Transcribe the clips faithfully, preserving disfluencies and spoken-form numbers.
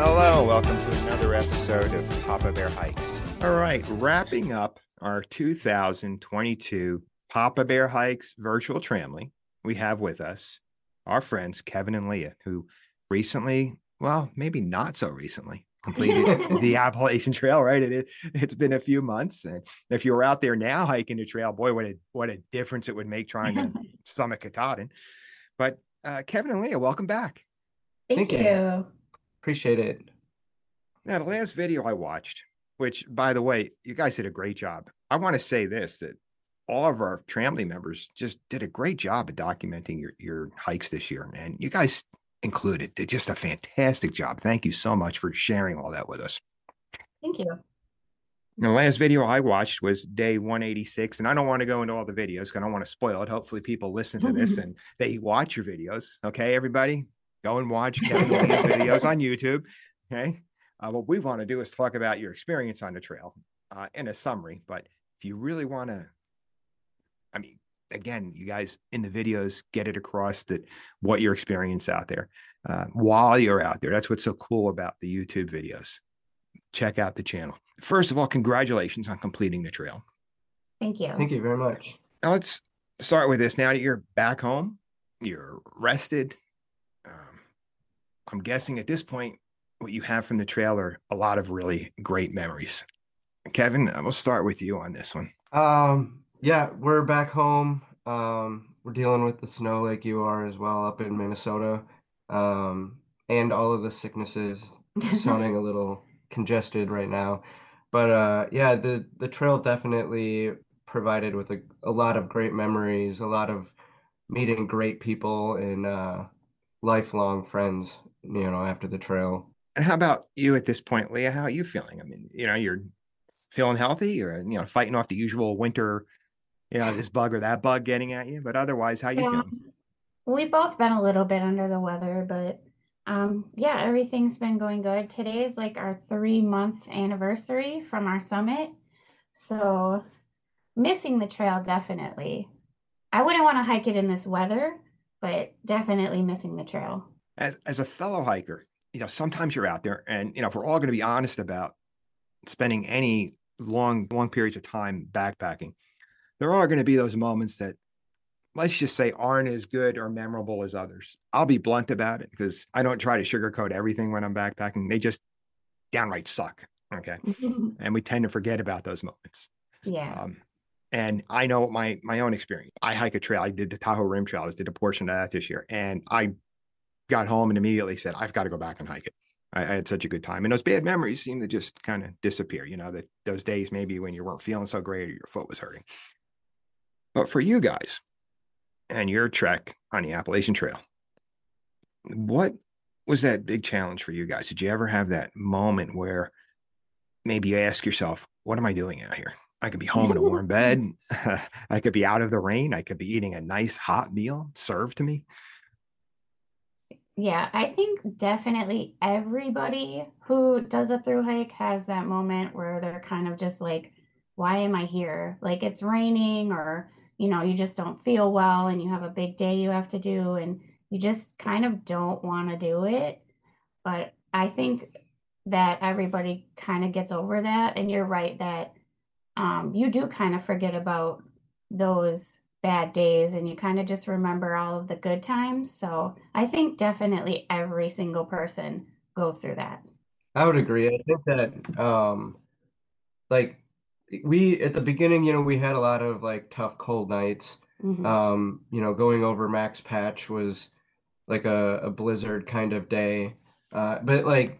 Hello, welcome to another episode of Papa Bear Hikes. All right, wrapping up our two thousand twenty-two Papa Bear Hikes virtual Tramly, we have with us our friends Kevin and Leah, who recently, well, maybe not so recently, completed the Appalachian Trail, right? It, it, it's been a few months, and if you were out there now hiking the trail, boy, what a, what a difference it would make trying to summit Katahdin. But uh, Kevin and Leah, welcome back. Thank, Thank you. you. Appreciate it. Now, the last video I watched, which, by the way, you guys did a great job. I want to say this, that all of our Tramly members just did a great job of documenting your, your hikes this year, and you guys included did just a fantastic job. Thank you so much for sharing all that with us. Thank you. Now, the last video I watched was day one eighty-six, and I don't want to go into all the videos because I don't want to spoil it. Hopefully people listen to this and they watch your videos. Okay, everybody? Go and watch Kevin and Leah's videos on YouTube. Okay. Uh, what we want to do is talk about your experience on the trail uh, in a summary. But if you really want to, I mean, again, you guys in the videos get it across that what your experience out there uh, while you're out there. That's what's so cool about the YouTube videos. Check out the channel. First of all, congratulations on completing the trail. Thank you. Thank you very much. Now let's start with this. Now that you're back home, you're rested. Um, I'm guessing at this point, what you have from the trail are a lot of really great memories. Kevin, we'll start with you on this one. Um, yeah, we're back home. Um, we're dealing with the snow like you are as well up in Minnesota, um, and all of the sicknesses. Sounding a little congested right now. But uh, yeah, the, the trail definitely provided with a, a lot of great memories, a lot of meeting great people and uh, lifelong friends, you know, after the trail. And how about you at this point, Leah? How are you feeling? I mean, you know, you're feeling healthy, you're, you know, fighting off the usual winter, you know, this bug or that bug getting at you, but otherwise, how you yeah. feeling? We've both been a little bit under the weather, but um, yeah, everything's been going good. Today's like our three month anniversary from our summit. So missing the trail, definitely. I wouldn't want to hike it in this weather, but definitely missing the trail. As as a fellow hiker, you know, sometimes you're out there and, you know, if we're all going to be honest about spending any long, long periods of time backpacking, there are going to be those moments that, let's just say, aren't as good or memorable as others. I'll be blunt about it because I don't try to sugarcoat everything when I'm backpacking. They just downright suck. Okay. And we tend to forget about those moments. Yeah. Um, And I know my my own experience. I hike a trail. I did the Tahoe Rim Trail. I did a portion of that this year. And I got home and immediately said, I've got to go back and hike it. I, I had such a good time. And those bad memories seem to just kind of disappear. You know, that those days maybe when you weren't feeling so great or your foot was hurting. But for you guys and your trek on the Appalachian Trail, what was that big challenge for you guys? Did you ever have that moment where maybe you ask yourself, what am I doing out here? I could be home in a warm bed. I could be out of the rain. I could be eating a nice hot meal served to me. Yeah, I think definitely everybody who does a thru hike has that moment where they're kind of just like, why am I here? Like it's raining or, you know, you just don't feel well and you have a big day you have to do and you just kind of don't want to do it. But I think that everybody kind of gets over that. And you're right that Um, you do kind of forget about those bad days and you kind of just remember all of the good times. So I think definitely every single person goes through that. I would agree. I think that um, like we at the beginning, you know, we had a lot of like tough cold nights. Mm-hmm. Um, you know, going over Max Patch was like a, a blizzard kind of day. Uh, but like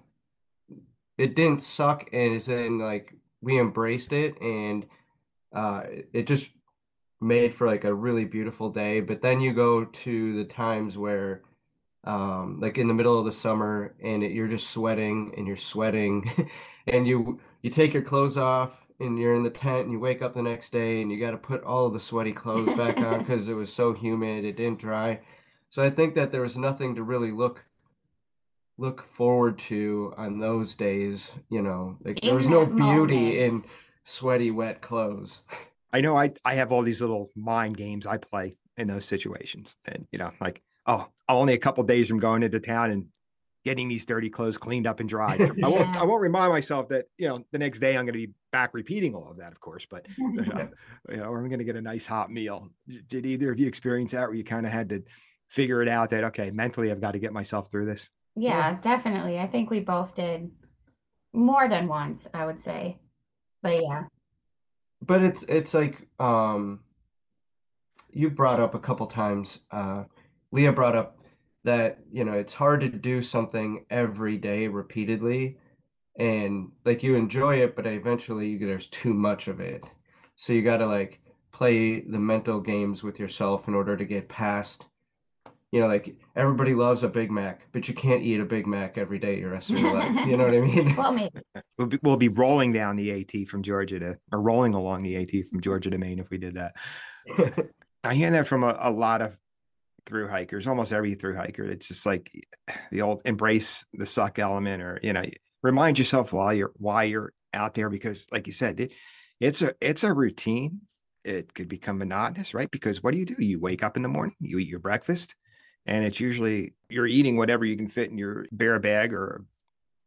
it didn't suck and it's in like we embraced it and uh, it just made for like a really beautiful day. But then you go to the times where um, like in the middle of the summer and it, you're just sweating and you're sweating and you, you take your clothes off and you're in the tent and you wake up the next day and you got to put all of the sweaty clothes back on because it was so humid. It didn't dry. So I think that there was nothing to really look look forward to on those days, you know, like in there was no beauty in sweaty, wet clothes. I know I, I have all these little mind games I play in those situations. And, you know, like, oh, I'm only a couple days from going into town and getting these dirty clothes cleaned up and dried. I yeah. won't, I won't remind myself that, you know, the next day I'm going to be back repeating all of that, of course, but you know, you know, or I'm going to get a nice hot meal. Did either of you experience that where you kind of had to figure it out that, okay, mentally I've got to get myself through this? Yeah, yeah, definitely. I think we both did more than once, I would say, but yeah. But it's, it's like, um, you brought up a couple times, uh, Leah brought up that, you know, it's hard to do something every day repeatedly, and like you enjoy it, but eventually you get, there's too much of it. So you got to like play the mental games with yourself in order to get past, you know, like everybody loves a Big Mac, but you can't eat a Big Mac every day your rest of your life. You know what I mean? Well, maybe. We'll be, we'll be rolling down the AT from Georgia to, or rolling along the AT from Georgia to Maine if we did that. I hear that from a, a lot of through hikers, almost every through hiker. It's just like the old embrace the suck element, or, you know, remind yourself why you're, why you're out there, because like you said, it, it's a, it's a routine. It could become monotonous, right? Because what do you do? You wake up in the morning, you eat your breakfast, and it's usually you're eating whatever you can fit in your bear bag or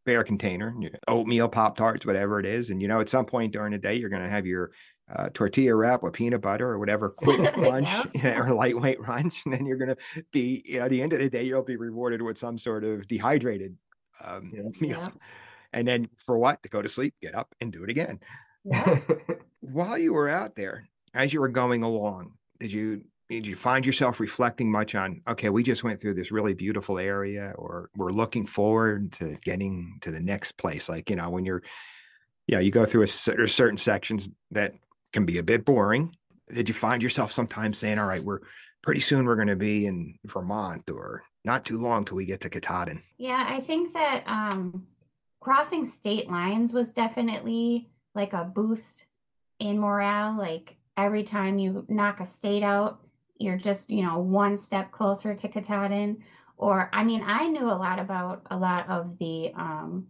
bear container, oatmeal, Pop-Tarts, whatever it is. And, you know, at some point during the day, you're going to have your uh, tortilla wrap with peanut butter or whatever quick lunch yeah. or lightweight lunch. And then you're going to be, you know, at the end of the day, you'll be rewarded with some sort of dehydrated um, yeah. meal. Yeah. And then for what? To go to sleep, get up and do it again. Yeah. While you were out there, as you were going along, did you... did you find yourself reflecting much on, okay, we just went through this really beautiful area, or we're looking forward to getting to the next place? Like, you know, when you're, yeah, you, know, you go through a there's certain sections that can be a bit boring. Did you find yourself sometimes saying, all right, we're pretty soon we're going to be in Vermont, or not too long till we get to Katahdin? Yeah, I think that um, crossing state lines was definitely like a boost in morale. Like every time you knock a state out, you're just, you know, one step closer to Katahdin. Or, I mean, I knew a lot about a lot of the, um,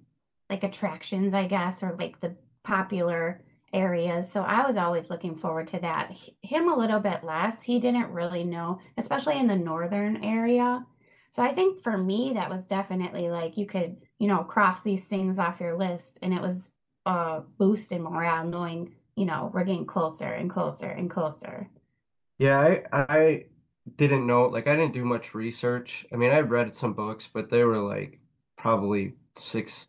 like, attractions, I guess, or, like, the popular areas. So I was always looking forward to that. Him a little bit less. He didn't really know, especially in the northern area. So I think for me, that was definitely, like, you could, you know, cross these things off your list. And it was a boost in morale knowing, you know, we're getting closer and closer and closer. Yeah, I, I didn't know, like, I didn't do much research. I mean, I read some books, but they were, like, probably six,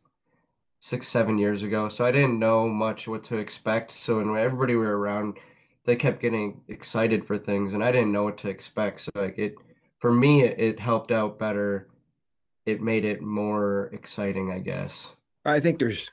six, seven years ago. So I didn't know much what to expect. So when everybody were around, they kept getting excited for things, and I didn't know what to expect. So, like, it, for me, it, it helped out better. It made it more exciting, I guess. I think there's,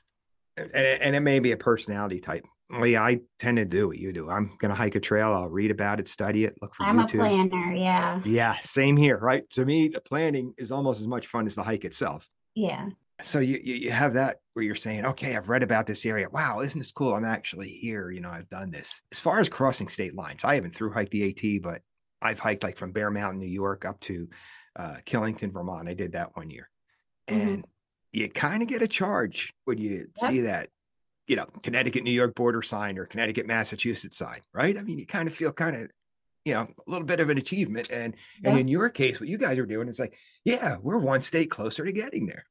and, and it may be a personality type. Lee, I tend to do what you do. I'm going to hike a trail. I'll read about it, study it, look for I'm YouTube. I'm a planner, yeah. Yeah, same here, right? To me, the planning is almost as much fun as the hike itself. Yeah. So you you have that where you're saying, okay, I've read about this area. Wow, isn't this cool? I'm actually here. You know, I've done this. As far as crossing state lines, I haven't through hiked the AT, but I've hiked like from Bear Mountain, New York, up to uh, Killington, Vermont. I did that one year. Mm-hmm. And you kind of get a charge when you yep. see that, you know, Connecticut, New York border sign or Connecticut, Massachusetts sign, right? I mean, you kind of feel kind of, you know, a little bit of an achievement. And yeah. and in your case, what you guys are doing is like, yeah, we're one state closer to getting there.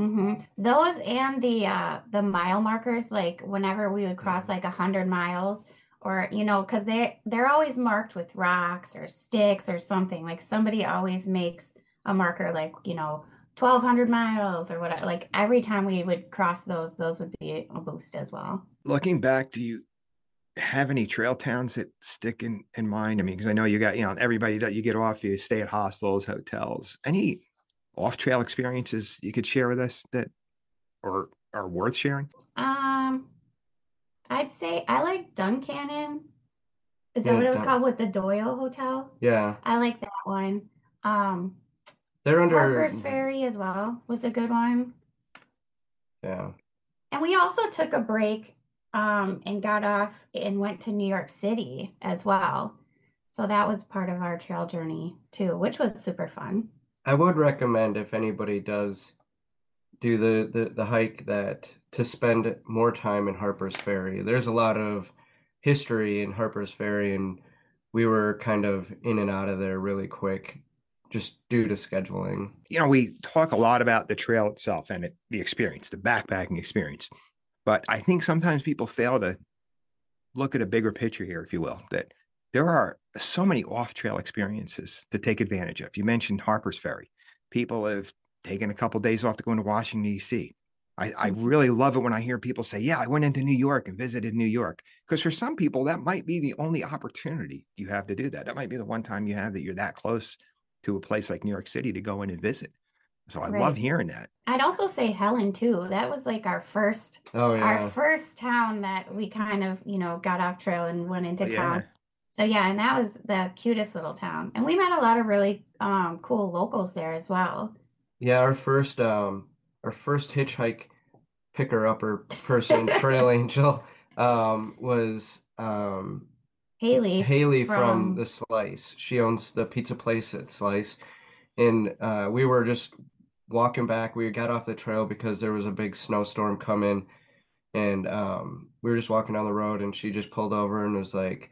Mm-hmm. Those and the uh, the mile markers, like whenever we would cross mm-hmm. like one hundred miles or, you know, because they, they're always marked with rocks or sticks or something. Like somebody always makes a marker like, you know, twelve hundred miles or whatever. Like every time we would cross those, those would be a boost as well. Looking back, do you have any trail towns that stick in, in mind? I mean, because I know you got, you know, everybody that you get off, you stay at hostels, hotels. Any off-trail experiences you could share with us that are, are worth sharing? Um, I'd say I like Dunncannon. Is that yeah, what it was Dun- called with the Doyle Hotel? Yeah. I like that one. Um, They're under Harper's Ferry as well was a good one. Yeah. And we also took a break um, and got off and went to New York City as well. So that was part of our trail journey too, which was super fun. I would recommend if anybody does do the, the, the hike that to spend more time in Harper's Ferry. There's a lot of history in Harper's Ferry, and we were kind of in and out of there really quick. just due to scheduling. You know, we talk a lot about the trail itself and it, the experience, the backpacking experience. But I think sometimes people fail to look at a bigger picture here, if you will, that there are so many off-trail experiences to take advantage of. You mentioned Harper's Ferry. People have taken a couple of days off to go into Washington, D C I, I really love it when I hear people say, yeah, I went into New York and visited New York. Because for some people, that might be the only opportunity you have to do that. That might be the one time you have that you're that close to a place like New York City to go in and visit. So I right. love hearing that. I'd also say Helen too. That was like our first, oh, yeah. our first town that we kind of, you know, got off trail and went into yeah. town. So yeah, and that was the cutest little town. And we met a lot of really um, cool locals there as well. Yeah, our first, um, our first hitchhike picker-upper person, trail angel, um, was um, Haley. Haley from, from the Slice. She owns the pizza place at Slice, and uh, we were just walking back. We got off the trail because there was a big snowstorm coming, and um, we were just walking down the road, and she just pulled over and was like,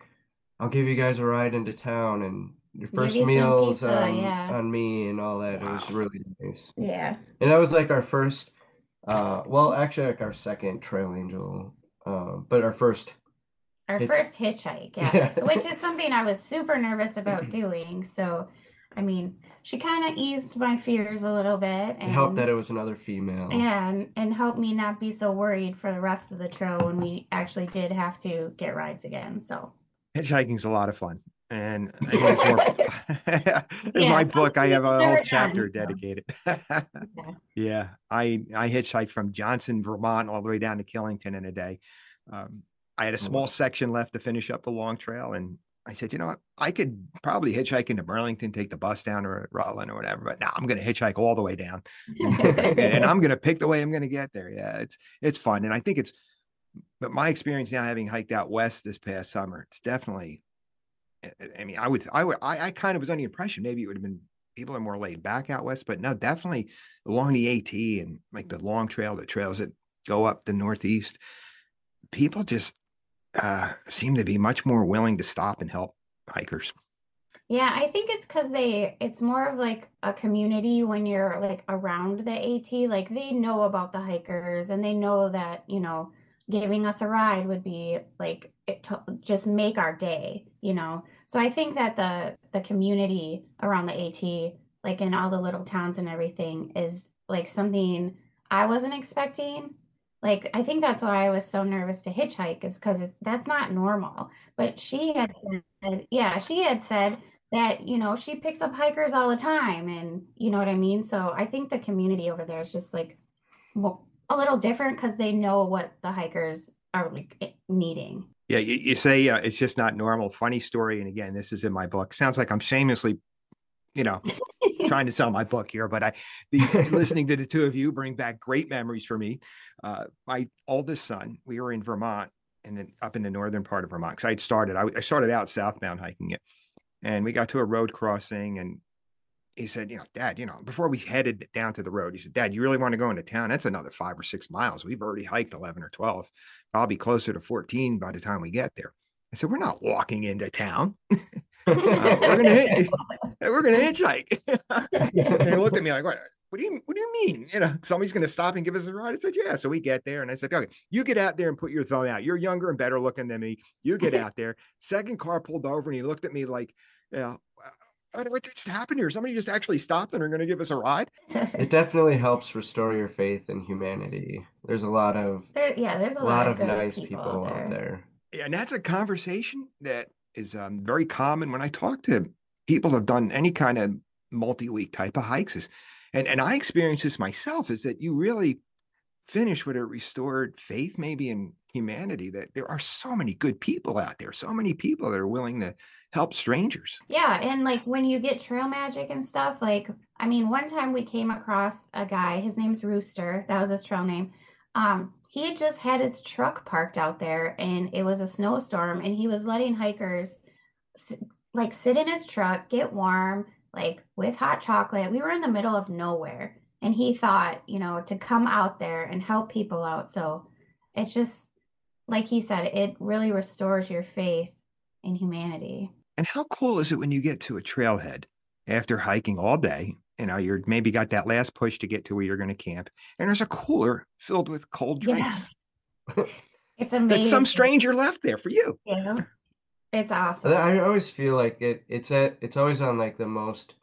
I'll give you guys a ride into town, and your first meals pizza, on, yeah. on me and all that. Wow. It was really nice. Yeah. And that was like our first, uh, well, actually like our second trail angel, uh, but our first. Our hitch- first hitchhike, yes, yeah. Which is something I was super nervous about doing. So, I mean, she kind of eased my fears a little bit. And it helped that it was another female. Yeah, and, and helped me not be so worried for the rest of the trail when we actually did have to get rides again, so. Hitchhiking is a lot of fun. And I think it's more, in yeah, my book, I have a whole chapter done, dedicated. So. yeah. yeah, I I hitchhiked from Johnson, Vermont, all the way down to Killington in a day. Um, I had a small section left to finish up the Long Trail. And I said, you know what, I could probably hitchhike into Burlington, take the bus down to Rutland or whatever. But now nah, I'm going to hitchhike all the way down. And I'm going to pick the way I'm going to get there. Yeah, it's it's fun. And I think it's, but my experience now having hiked out west this past summer, it's definitely, I mean, I would, I would, I, I kind of was under the impression maybe it would have been people are more laid back out west, but no, definitely along the AT and like the Long Trail, the trails that go up the Northeast, people just uh, seem to be much more willing to stop and help hikers. Yeah, I think it's because they, it's more of like a community when you're like around the AT, like they know about the hikers and they know that, you know, giving us a ride would be like it to just make our day, you know. So I think that the the community around the AT, like in all the little towns and everything, is like something I wasn't expecting. Like I think that's why I was so nervous to hitchhike, is because that's not normal. But she had said, yeah, she had said that, you know, she picks up hikers all the time, and you know what I mean. So I think the community over there is just like, well, a little different because they know what the hikers are needing. Yeah, you, you say you know, it's just not normal. Funny story, and again, this is in my book. Sounds like I'm shamelessly, you know, trying to sell my book here, but I, these, listening to the two of you bring back great memories for me. Uh, my oldest son, we were in Vermont and then up in the northern part of Vermont. Because I had started, I, I started out southbound hiking it, and we got to a road crossing, and he said, you know, Dad, you know, before we headed down to the road, he said, Dad, you really want to go into town? That's another five or six miles. We've already hiked eleven or twelve, probably closer to fourteen by the time we get there. I said, we're not walking into town. uh, we're going to we're going to hitchhike. He looked at me like, what, what do you what do you mean? You know, somebody's going to stop and give us a ride. I said, yeah. So we get there. And I said, okay, you get out there and put your thumb out. You're younger and better looking than me. You get out there. Second car pulled over, and he looked at me like, you know, what just happened here? Somebody just actually stopped and are going to give us a ride? It definitely helps restore your faith in humanity. There's a lot of there, yeah, there's a lot, lot of nice people, people out there. there. Yeah, and that's a conversation that is um, very common when I talk to people who have done any kind of multi-week type of hikes. Is, and, and I experienced this myself, is that you really finish with a restored faith maybe in humanity, that there are so many good people out there, so many people that are willing to help strangers. Yeah. And like when you get trail magic and stuff, like, I mean, one time we came across a guy, his name's Rooster. That was his trail name. Um, he had just had his truck parked out there, and it was a snowstorm, and he was letting hikers like sit in his truck, get warm, like with hot chocolate. We were in the middle of nowhere, and he thought, you know, to come out there and help people out. So it's just like he said, it really restores your faith in humanity. And how cool is it when you get to a trailhead after hiking all day. You know, you're maybe got that last push to get to where you're going to camp, and there's a cooler filled with cold drinks. Yeah. It's amazing that some stranger left there for you. Yeah, it's awesome. I always feel like it. It's at. It's always on like the most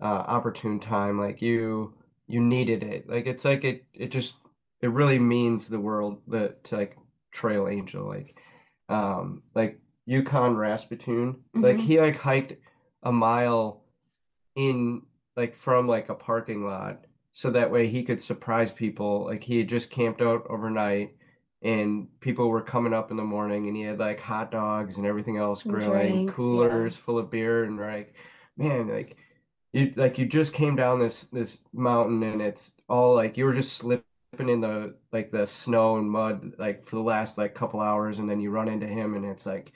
uh, opportune time. Like you, you needed it. Like it's like it. It just. It really means the world that to like Trail Angel, like, um, like Yukon Rasputin. Mm-hmm. Like he like hiked a mile in. Like from like a parking lot, so that way he could surprise people. Like he had just camped out overnight and people were coming up in the morning, and he had like hot dogs and everything else grilling, drinks, coolers yeah. full of beer, and like, man, like you like you just came down this this mountain, and it's all like you were just slipping in the like the snow and mud like for the last like couple hours, and then you run into him, and it's like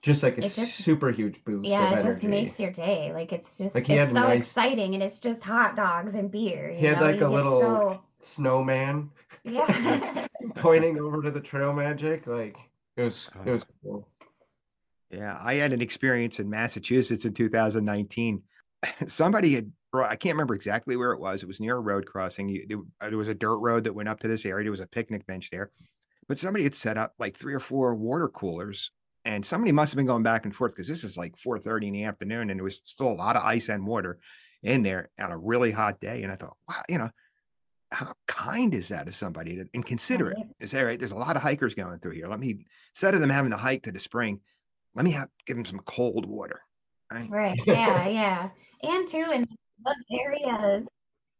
just like a just, super huge boost. Yeah, it just makes your day. Like it's just like it's so nice, exciting, and it's just hot dogs and beer. You he had know? Like you a little so... snowman. Yeah. Pointing over to the trail magic. Like it was it was cool. Yeah. I had an experience in Massachusetts in two thousand nineteen. Somebody had brought, I can't remember exactly where it was. It was near a road crossing. There was a dirt road that went up to this area. There was a picnic bench there. But somebody had set up like three or four water coolers. And somebody must have been going back and forth, because this is like four thirty in the afternoon, and there was still a lot of ice and water in there on a really hot day. And I thought, wow, you know, how kind is that of somebody to, and considerate? Is that right? There's a lot of hikers going through here. Let me, instead of them having to hike to the spring, let me have, give them some cold water. Right. Right. Yeah. Yeah. And too, in those areas,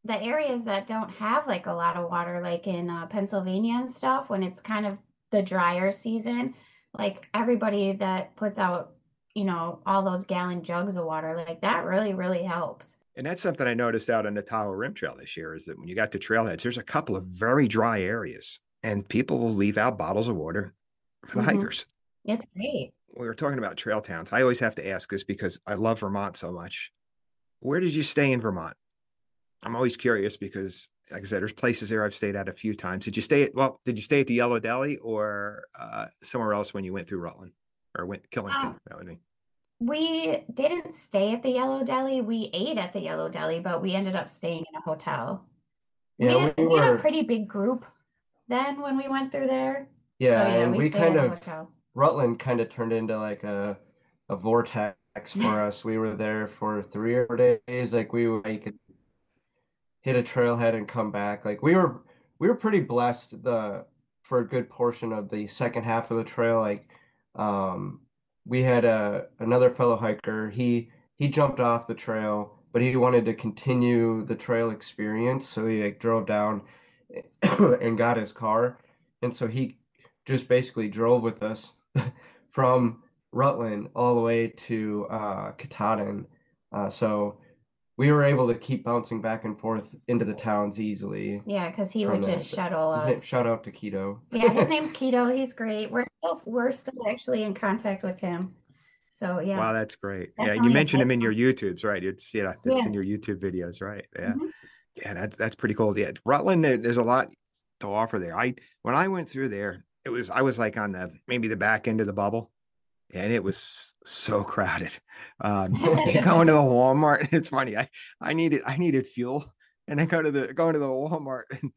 the areas that don't have like a lot of water, like in uh, Pennsylvania and stuff, when it's kind of the drier season. Like everybody that puts out, you know, all those gallon jugs of water, like that really, really helps. And that's something I noticed out on the Tahoe Rim Trail this year, is that when you got to trailheads, there's a couple of very dry areas, and people will leave out bottles of water for the mm-hmm. hikers. It's great. We were talking about trail towns. I always have to ask this because I love Vermont so much. Where did you stay in Vermont? I'm always curious because, like I said, there's places there I've stayed at a few times. Did you stay at, well, did you stay at the Yellow Deli or uh, somewhere else when you went through Rutland or went Killington? Um, that would be. We didn't stay at the Yellow Deli. We ate at the Yellow Deli, but we ended up staying in a hotel. Yeah, we, had, we, were, we had a pretty big group then when we went through there. Yeah, so, yeah and we, we kind of, hotel. Rutland kind of turned into like a, a vortex for us. We were there for three or four days. Like we were like, hit a trailhead and come back. Like we were we were pretty blessed the for a good portion of the second half of the trail. Like um we had a another fellow hiker, he he jumped off the trail, but he wanted to continue the trail experience, so he like drove down and got his car, and so he just basically drove with us from Rutland all the way to uh Katahdin. Uh so we were able to keep bouncing back and forth into the towns easily. Yeah, because he would just shuttle us. Name, shout out to Keto. Yeah, his name's Keto. He's great. We're still we're still actually in contact with him. So yeah. Wow, that's great. That's yeah, you mentioned him in your YouTubes, right? It's yeah, it's yeah. in your YouTube videos, right? Yeah, mm-hmm. yeah, that's that's pretty cool. Yeah, Rutland, there's a lot to offer there. I when I went through there, it was I was like on the maybe the back end of the bubble. And it was so crowded. Um, going to the Walmart, it's funny. I, I needed I needed fuel, and I go to the going to the Walmart, and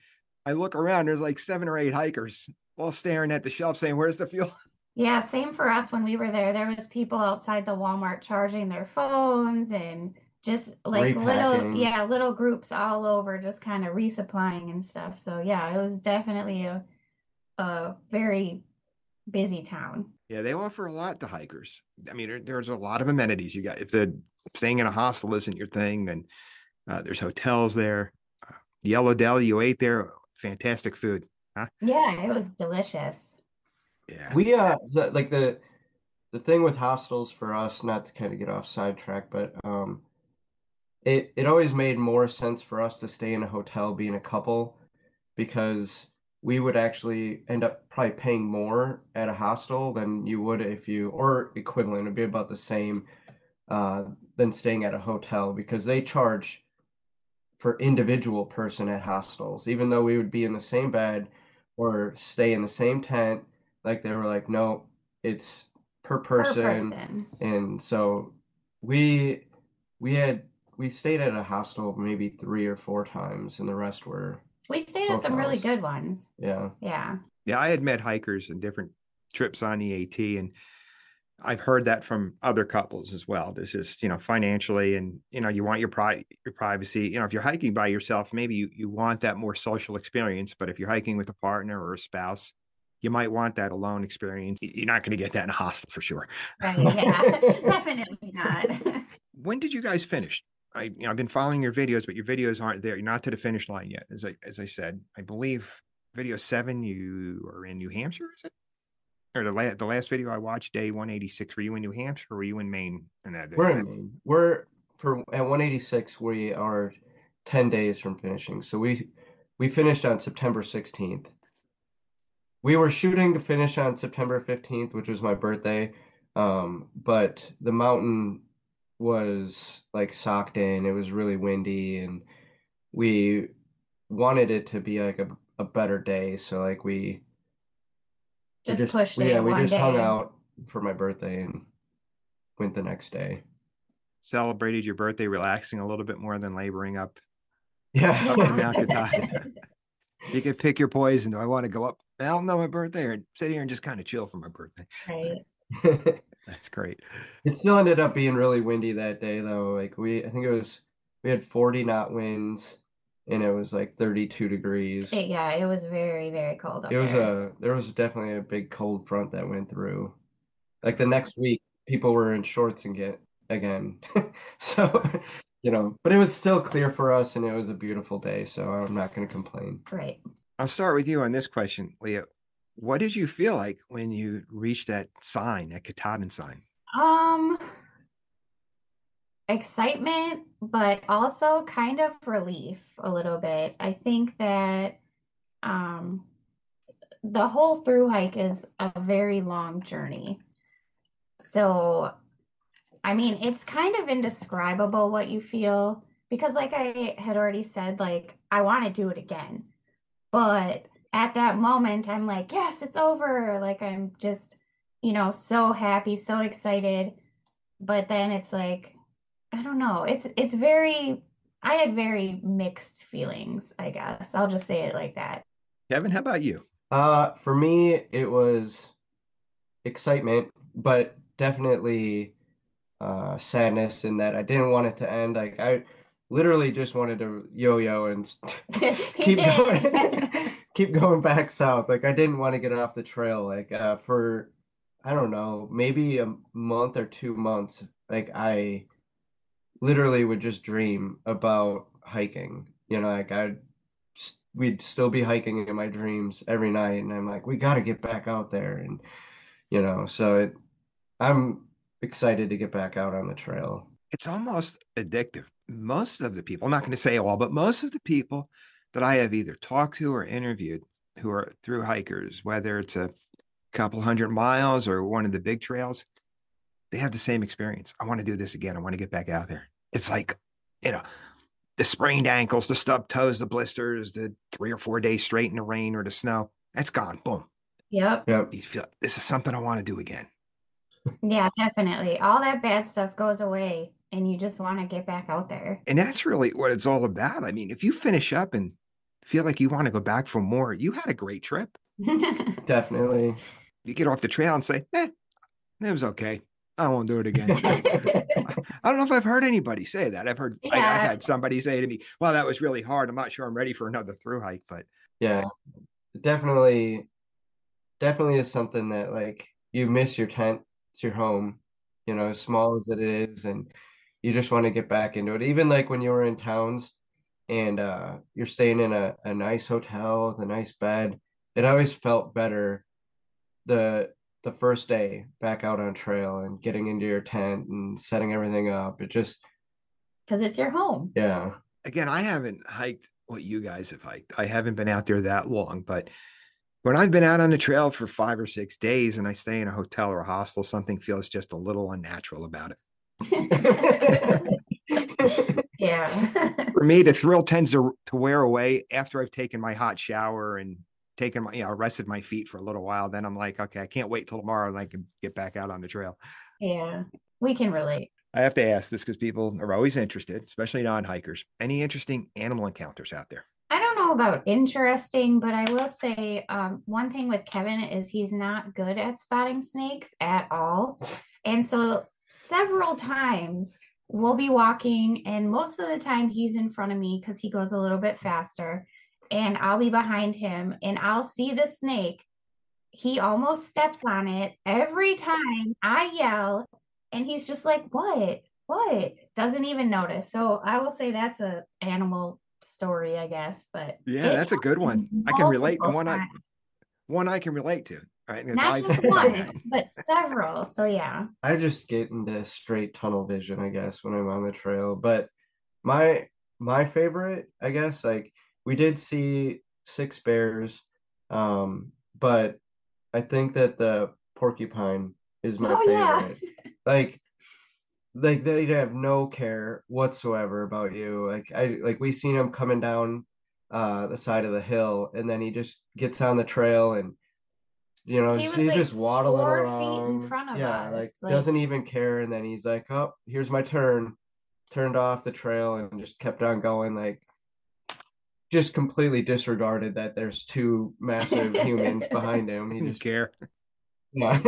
I look around. There's like seven or eight hikers all staring at the shelf, saying, "Where's the fuel?" Yeah, same for us when we were there. There was people outside the Walmart charging their phones and just like repacking. little yeah little groups all over, just kind of resupplying and stuff. So yeah, it was definitely a a very busy town. Yeah, they offer a lot to hikers. I mean, there, there's a lot of amenities. You got if the staying in a hostel isn't your thing, then uh, there's hotels there. Uh, Yellow Deli, you ate there, fantastic food. Huh? Yeah, it was delicious. Yeah, we uh like the the thing with hostels for us, not to kind of get off sidetrack, but um, it it always made more sense for us to stay in a hotel being a couple, because we would actually end up probably paying more at a hostel than you would if you, or equivalent, it'd be about the same uh, than staying at a hotel, because they charge for individual person at hostels, even though we would be in the same bed or stay in the same tent. Like they were like, no, it's per person. Per person. And so we, we had we stayed at a hostel maybe three or four times, and the rest were. We stayed at some really good ones. Yeah. Yeah. Yeah. I had met hikers in different trips on E A T, and I've heard that from other couples as well. This is, you know, financially, and, you know, you want your pri- your privacy. You know, if you're hiking by yourself, maybe you, you want that more social experience. But if you're hiking with a partner or a spouse, you might want that alone experience. You're not going to get that in a hostel for sure. Right, yeah, definitely not. When did you guys finish? I, you know, I've been following your videos, but your videos aren't there. You're not to the finish line yet. As I, as I said, I believe video seven, you are in New Hampshire, is it? Or the last, the last video I watched, day one eighty-six, were you in New Hampshire or were you in Maine in that video? We're in Maine. We're for, at one eighty-six, we are ten days from finishing. So we, we finished on September sixteenth. We were shooting to finish on September fifteenth, which was my birthday. Um, but the mountain was like socked in. It was really windy, and we wanted it to be like a, a better day. So like we... Just, just pushed it. Yeah, we just day. hung out for my birthday and went the next day. Celebrated your birthday, relaxing a little bit more than laboring up. Yeah. Up and down Katahdin. You could pick your poison. Do I want to go up? I don't know my birthday, or sit here and just kind of chill for my birthday. Right. That's great. It still ended up being really windy that day, though. Like we, I think it was we had forty knot winds. And it was like thirty-two degrees. It, yeah, it was very, very cold. It was there. a there was definitely a big cold front that went through. Like the next week, people were in shorts and get again. So, you know, but it was still clear for us, and it was a beautiful day. So I'm not going to complain. Right. I'll start with you on this question, Leah. What did you feel like when you reached that sign, that Katahdin sign? Um, excitement, but also kind of relief a little bit. I think that um, the whole through hike is a very long journey. So, I mean, it's kind of indescribable what you feel, because like I had already said, like, I want to do it again. But at that moment, I'm like, yes, it's over. Like, I'm just, you know, so happy, so excited. But then it's like, I don't know. It's, it's very, I had very mixed feelings, I guess. I'll just say it like that. Kevin, how about you? Uh, for me, it was excitement, but definitely uh, sadness in that I didn't want it to end. Like I literally just wanted to yo-yo and keep going, keep going back south. Like I didn't want to get off the trail. Like uh, for, I don't know, maybe a month or two months. Like I literally would just dream about hiking, you know, like I'd, we'd still be hiking in my dreams every night. And I'm like, we got to get back out there. And, you know, so it, I'm excited to get back out on the trail. It's almost addictive. Most of the people, I'm not going to say all, but most of the people that I have either talked to or interviewed who are through hikers, whether it's a couple hundred miles or one of the big trails, they have the same experience. I want to do this again. I want to get back out there. It's like, you know, the sprained ankles, the stubbed toes, the blisters, the three or four days straight in the rain or the snow. That's gone. Boom. Yep. Yep. You feel this is something I want to do again. Yeah, definitely. All that bad stuff goes away and you just want to get back out there. And that's really what it's all about. I mean, if you finish up and feel like you want to go back for more, you had a great trip. Definitely. You get off the trail and say, eh, it was okay. I won't do it again. I don't know if I've heard anybody say that. I've heard, yeah. I, I've had somebody say to me, well, that was really hard. I'm not sure I'm ready for another through hike, but. Yeah, definitely. Definitely is something that like you miss your tent. It's your home, you know, as small as it is. And you just want to get back into it. Even like when you were in towns and uh, you're staying in a, a nice hotel with a nice bed, it always felt better. The, the first day back out on trail and getting into your tent and setting everything up. It just. Cause it's your home. Yeah. Again, I haven't hiked what you guys have hiked. I haven't been out there that long, but when I've been out on the trail for five or six days and I stay in a hotel or a hostel, something feels just a little unnatural about it. Yeah. For me, the thrill tends to, to wear away after I've taken my hot shower and taken my, you know, rested my feet for a little while. Then I'm like, okay, I can't wait till tomorrow and I can get back out on the trail. Yeah, we can relate. I have to ask this because people are always interested, especially non-hikers. Any interesting animal encounters out there? I don't know about interesting, but I will say um, one thing with Kevin is he's not good at spotting snakes at all. And so several times we'll be walking, and most of the time he's in front of me because he goes a little bit faster, and I'll be behind him and I'll see the snake. He almost steps on it every time I yell, and he's just like, what, what? Doesn't even notice. So I will say that's an animal story, I guess, but yeah, that's a good one. I can relate to one. I, one I can relate to, right? Not just one, but several. So yeah, I just get into straight tunnel vision, I guess, when I'm on the trail. But my my favorite, I guess, like we did see six bears, um, but I think that the porcupine is my oh, favorite. Yeah. Like. Like they have no care whatsoever about you. Like I like we seen him coming down uh the side of the hill, and then he just gets on the trail, and you know he he's like just waddling four around feet in front of yeah, us. Like, like doesn't even care. And then he's like, "Oh, here's my turn." Turned off the trail and just kept on going. Like just completely disregarded that there's two massive humans behind him. He just care. Yeah.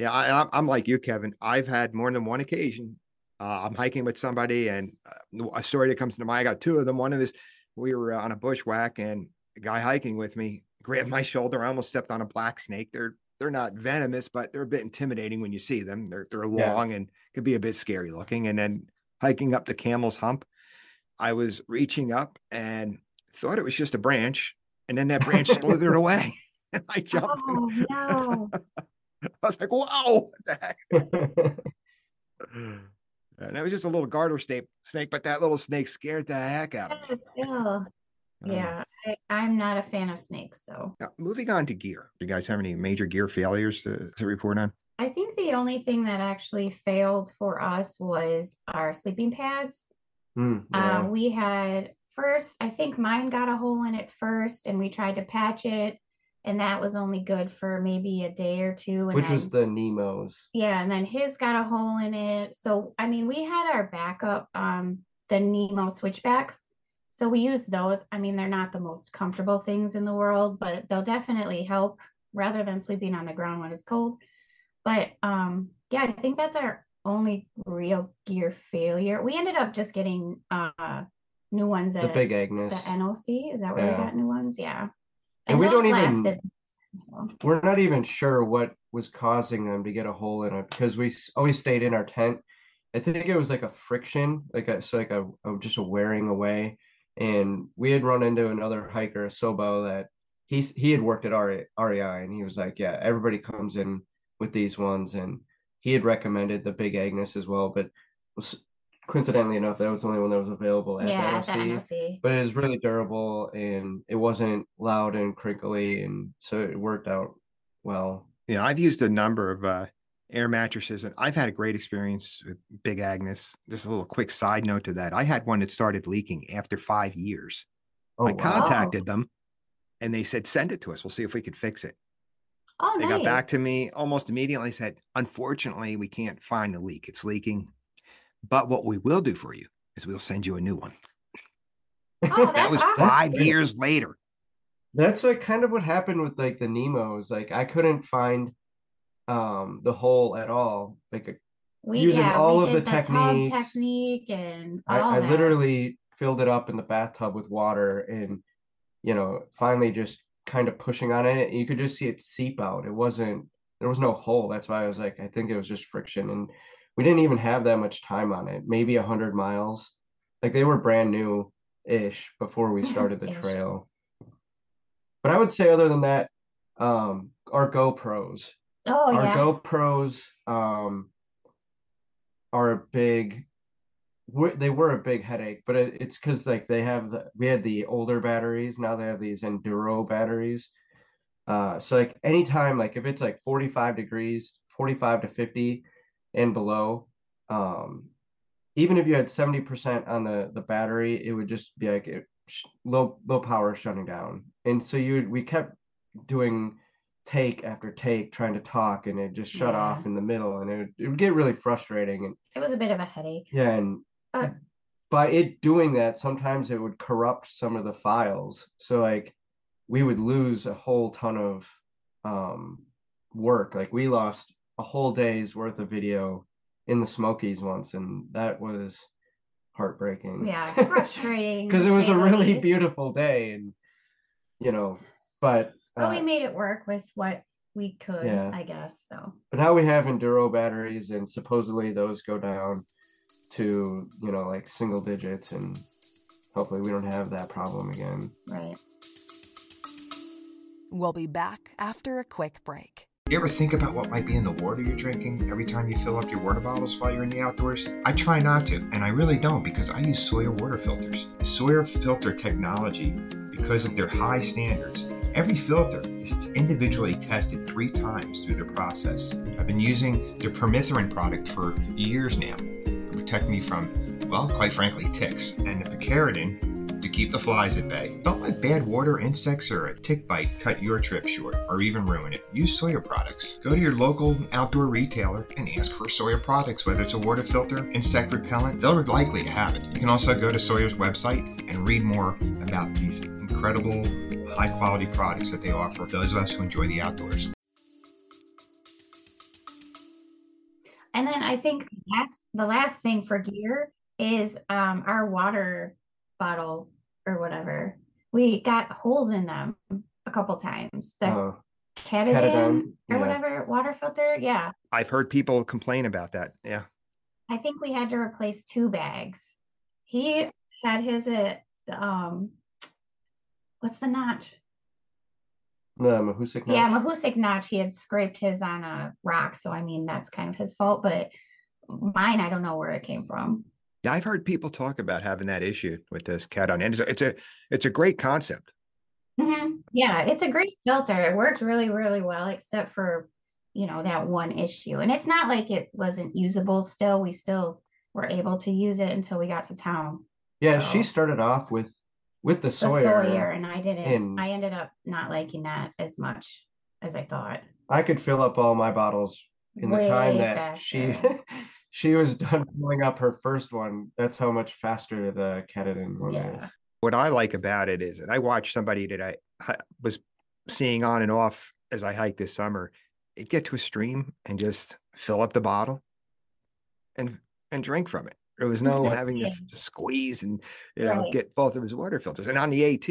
Yeah, I, I'm like you, Kevin. I've had more than one occasion. Uh, I'm hiking with somebody, and uh, a story that comes to mind, I got two of them. One of this, we were on a bushwhack, and a guy hiking with me grabbed my shoulder. I almost stepped on a black snake. They're they're not venomous, but they're a bit intimidating when you see them. They're they're long yeah. and could be a bit scary looking. And then hiking up the Camel's Hump, I was reaching up and thought it was just a branch, and then that branch slithered away, and I jumped. Oh, no. I was like, "Wow, what the heck!" And it was just a little garter snake, snake, but that little snake scared the heck out of me. Still, yeah, I, I'm not a fan of snakes. So, now, moving on to gear, do you guys have any major gear failures to, to report on? I think the only thing that actually failed for us was our sleeping pads. Mm, yeah. uh, we had first, I think mine got a hole in it first, and we tried to patch it. And that was only good for maybe a day or two. And Which then, was the Nemo's. Yeah. And then his got a hole in it. So, I mean, we had our backup, um, the Nemo switchbacks. So we used those. I mean, they're not the most comfortable things in the world, but they'll definitely help rather than sleeping on the ground when it's cold. But um, yeah, I think that's our only real gear failure. We ended up just getting uh, new ones. At the Big Agnes. The N O C. Is that where yeah. we got new ones? Yeah. And, and we don't even, lasted, so. We're not even sure what was causing them to get a hole in it, because we always stayed in our tent. I think it was like a friction, like a, so like a, a, just a wearing away. And we had run into another hiker, a Sobo, that he, he had worked at R E I, and he was like, yeah, everybody comes in with these ones. And he had recommended the Big Agnes as well, but coincidentally enough, that was the only one that was available at yeah, the N O C, but it was really durable and it wasn't loud and crinkly, and so it worked out well. Yeah, I've used a number of uh, air mattresses, and I've had a great experience with Big Agnes. Just a little quick side note to that. I had one that started leaking after five years. Oh, I wow. contacted them, and they said, send it to us. We'll see if we could fix it. Oh, They nice. got back to me almost immediately, said, unfortunately, we can't find the leak. It's leaking. But what we will do for you is we'll send you a new one. Oh, that's that was awesome. Five years later. That's like kind of what happened with like the Nemo's. Like I couldn't find um, the hole at all. Like a, we, using yeah, all we of the, the techniques, technique, and all I, I literally filled it up in the bathtub with water, and you know, finally just kind of pushing on it. You could just see it seep out. It wasn't. There was no hole. That's why I was like, I think it was just friction. And we didn't even have that much time on it, maybe one hundred miles. Like they were brand new ish before we started the trail. But I would say other than that, um, our GoPros, oh, our yeah. GoPros um, are a big, we're, they were a big headache, but it, it's because like they have, the, we had the older batteries. Now they have these Enduro batteries. Uh, so like anytime, like if it's like forty-five degrees, forty-five to fifty, and below, um even if you had seventy percent on the the battery, it would just be like it, sh- low low power shutting down. And so you we kept doing take after take trying to talk, and it just shut yeah. off in the middle, and it would, it would get really frustrating. And it was a bit of a headache. Yeah, and uh, by it doing that, sometimes it would corrupt some of the files. So like we would lose a whole ton of um, work. Like we lost a whole day's worth of video in the Smokies once, and that was heartbreaking. Yeah, frustrating. Because it was a really least. beautiful day, and you know, but but uh, we made it work with what we could, yeah. I guess. So, but now we have Enduro batteries, and supposedly those go down to, you know, like single digits, and hopefully we don't have that problem again. Right. We'll be back after a quick break. You ever think about what might be in the water you're drinking every time you fill up your water bottles while you're in the outdoors? I try not to, and I really don't, because I use Sawyer water filters. Sawyer filter technology, because of their high standards, every filter is individually tested three times through their process. I've been using their permethrin product for years now to protect me from, well, quite frankly, ticks, and the picaridin to keep the flies at bay. Don't let bad water, insects, or a tick bite cut your trip short or even ruin it. Use Sawyer products. Go to your local outdoor retailer and ask for Sawyer products, whether it's a water filter, insect repellent, they're likely to have it. You can also go to Sawyer's website and read more about these incredible, high-quality products that they offer those of us who enjoy the outdoors. And then I think the last, the last thing for gear is um, our water bottle or whatever. We got holes in them a couple times. The uh, Katahdin, Katahdin or yeah. whatever water filter. Yeah. I've heard people complain about that. Yeah. I think we had to replace two bags. He had his at um what's the notch? No, Mahoosuc Notch. Yeah, Mahoosuc Notch. He had scraped his on a rock. So I mean that's kind of his fault, but mine, I don't know where it came from. Yeah, I've heard people talk about having that issue with this Katahdin, and it's a, it's a it's a great concept. Mm-hmm. Yeah, it's a great filter. It works really, really well, except for, you know, that one issue. And it's not like it wasn't usable. Still, we still were able to use it until we got to town. Yeah, so she started off with with the Sawyer, the Sawyer, and I didn't. And I ended up not liking that as much as I thought. I could fill up all my bottles in Way the time that faster. she. She was done filling up her first one. That's how much faster the Katahdin one yeah. is. What I like about it is that I watched somebody that I, I was seeing on and off as I hiked this summer. It get to a stream and just fill up the bottle and and drink from it. There was no having to squeeze and, you know, right. get both of his water filters. And on the AT,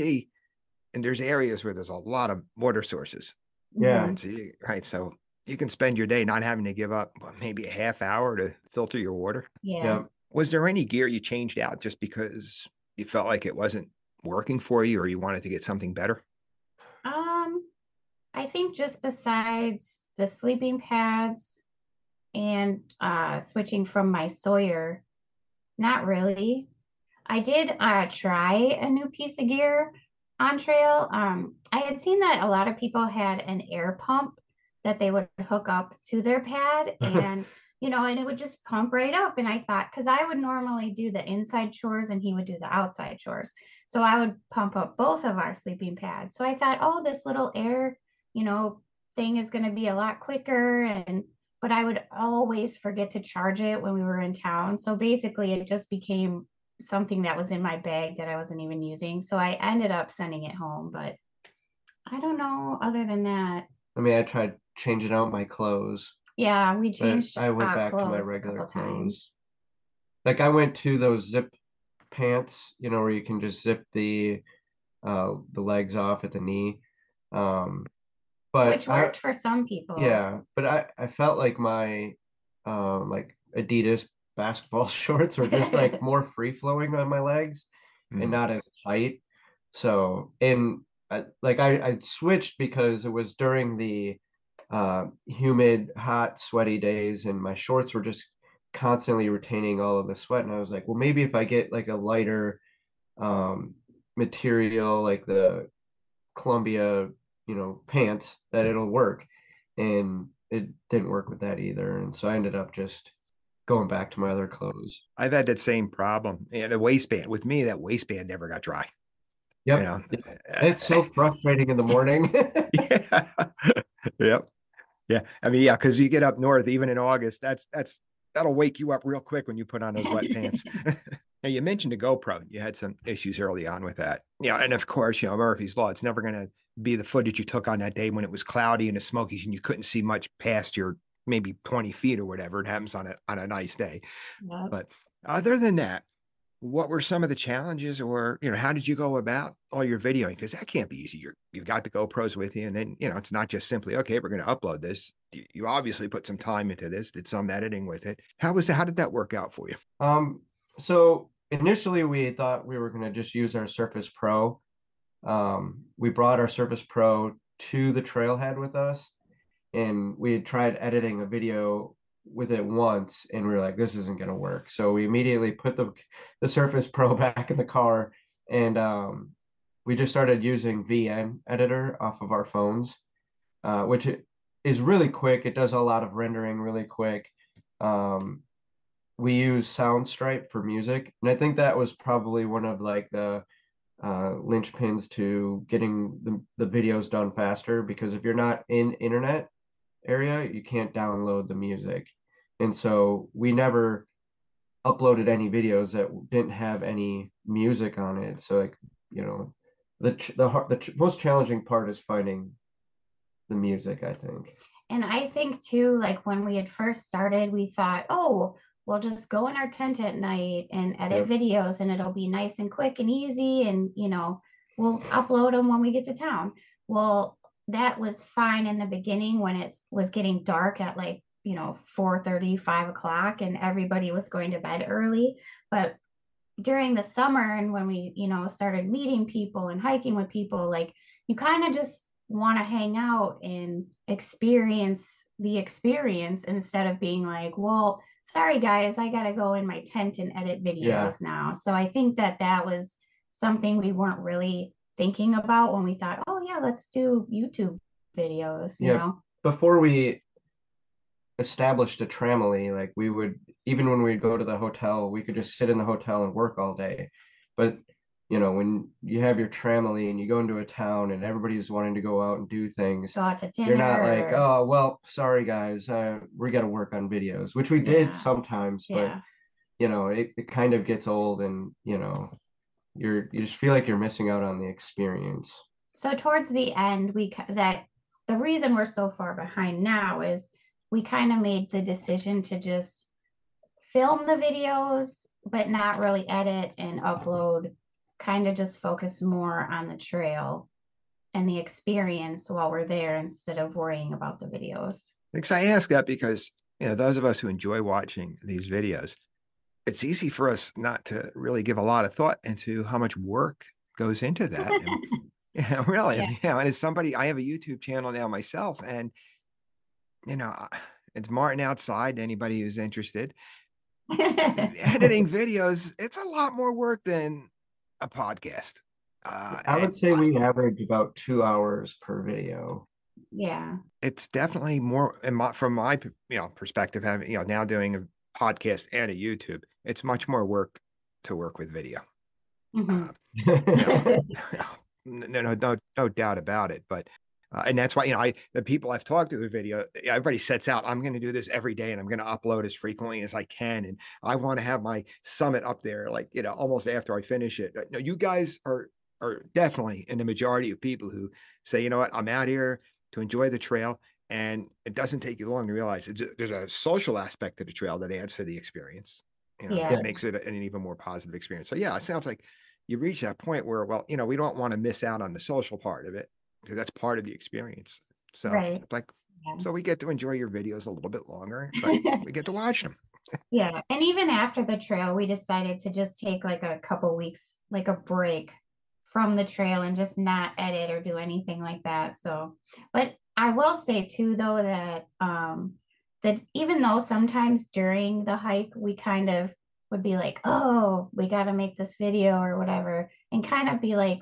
and there's areas where there's a lot of water sources. Yeah. Right. So, you, right, so you can spend your day not having to give up maybe a half hour to filter your water. Yeah. Now, was there any gear you changed out just because you felt like it wasn't working for you or you wanted to get something better? Um, I think just besides the sleeping pads and uh, switching from my Sawyer, not really. I did uh, try a new piece of gear on trail. Um, I had seen that a lot of people had an air pump that they would hook up to their pad, and you know, and it would just pump right up. And I thought, because I would normally do the inside chores and he would do the outside chores, so I would pump up both of our sleeping pads. So I thought, oh, this little air, you know, thing is going to be a lot quicker. And but I would always forget to charge it when we were in town, so basically it just became something that was in my bag that I wasn't even using. So I ended up sending it home. But I don't know, other than that, I mean, I tried changing out my clothes. Yeah, we changed. I went back to my regular clothes. Like I went to those zip pants, you know, where you can just zip the uh, the legs off at the knee. Um, but which worked I, for some people. Yeah, but I, I felt like my uh, like Adidas basketball shorts were just like more free flowing on my legs mm-hmm. and not as tight. So and I, like I I switched because it was during the uh humid, hot, sweaty days, and my shorts were just constantly retaining all of the sweat. And I was like, well, maybe if I get like a lighter um material like the Columbia, you know, pants, that it'll work. And it didn't work with that either, and so I ended up just going back to my other clothes. I've had that same problem. And a waistband with me, that waistband never got dry. Yep. Yeah. It's so frustrating in the morning. Yeah. Yep. Yeah. I mean, yeah, because you get up north, even in August, that's that's that'll wake you up real quick when you put on those wet pants. Now, you mentioned a GoPro. You had some issues early on with that. Yeah. And of course, you know, Murphy's Law, it's never going to be the footage you took on that day when it was cloudy and the Smokies and you couldn't see much past your maybe twenty feet or whatever. It happens on a on a nice day. Yep. But other than that, what were some of the challenges, or, you know, how did you go about all your videoing? Because that can't be easy. You're, you've got the GoPros with you, and then, you know, it's not just simply, okay, we're going to upload this. You, you obviously put some time into this, did some editing with it. How was that? How did that work out for you? Um, so initially we thought we were going to just use our Surface Pro. Um, we brought our Surface Pro to the trailhead with us, and we had tried editing a video with it once, and we were like, this isn't going to work. So we immediately put the the Surface Pro back in the car, and um we just started using V M editor off of our phones, uh which is really quick. It does a lot of rendering really quick. Um we use Soundstripe for music, and I think that was probably one of like the uh linchpins to getting the, the videos done faster, because if you're not in internet area, you can't download the music. And so we never uploaded any videos that didn't have any music on it. So, like, you know, the the, the ch- most challenging part is finding the music, I think. And I think too, like when we had first started, we thought, oh, we'll just go in our tent at night and edit yep. videos, and it'll be nice and quick and easy, and, you know, we'll upload them when we get to town. Well, that was fine in the beginning when it was getting dark at, like, you know, four thirty, five o'clock, and everybody was going to bed early. But during the summer, and when we, you know, started meeting people and hiking with people, like, you kind of just want to hang out and experience the experience instead of being like, well, sorry guys, I got to go in my tent and edit videos yeah. now. So I think that that was something we weren't really thinking about when we thought, oh yeah, let's do YouTube videos, you yeah. know? Before we established a Tramly, like, we would, even when we'd go to the hotel, we could just sit in the hotel and work all day. But, you know, when you have your Tramly and you go into a town and everybody's wanting to go out and do things, go out to dinner, you're not like, oh, well, sorry guys, uh, we got to work on videos, which we did yeah. sometimes, yeah. but, you know, it, it kind of gets old, and, you know, You're, you just feel like you're missing out on the experience. So towards the end, we that the reason we're so far behind now is we kind of made the decision to just film the videos, but not really edit and upload, kind of just focus more on the trail and the experience while we're there instead of worrying about the videos. Because I ask that because, you know, those of us who enjoy watching these videos, it's easy for us not to really give a lot of thought into how much work goes into that. And, yeah, really. Yeah. yeah. And as somebody, I have a YouTube channel now myself, and, you know, it's Martin Outside, anybody who's interested. Editing videos, it's a lot more work than a podcast. Uh, I would say I, we average about two hours per video. Yeah. It's definitely more, in my, from my you know perspective, having, you know, now doing a podcast and a YouTube, it's much more work to work with video. Mm-hmm. uh, you know, no, no, no, no doubt about it. But, uh, and that's why, you know, I, the people I've talked to with video, everybody sets out, I'm going to do this every day and I'm going to upload as frequently as I can. And I want to have my summit up there, like, you know, almost after I finish it. No, you guys are, are definitely in the majority of people who say, you know what, I'm out here to enjoy the trail. And it doesn't take you long to realize it's, there's a social aspect to the trail that adds to the experience. You know, yes. It makes it an even more positive experience. So yeah, it sounds like you reach that point where, well, you know, we don't want to miss out on the social part of it because that's part of the experience. So right. like, yeah. so we get to enjoy your videos a little bit longer, but we get to watch them. Yeah. And even after the trail, we decided to just take like a couple weeks, like a break from the trail and just not edit or do anything like that. So, but I will say too, though, that um, that even though sometimes during the hike, we kind of would be like, oh, we got to make this video or whatever, and kind of be like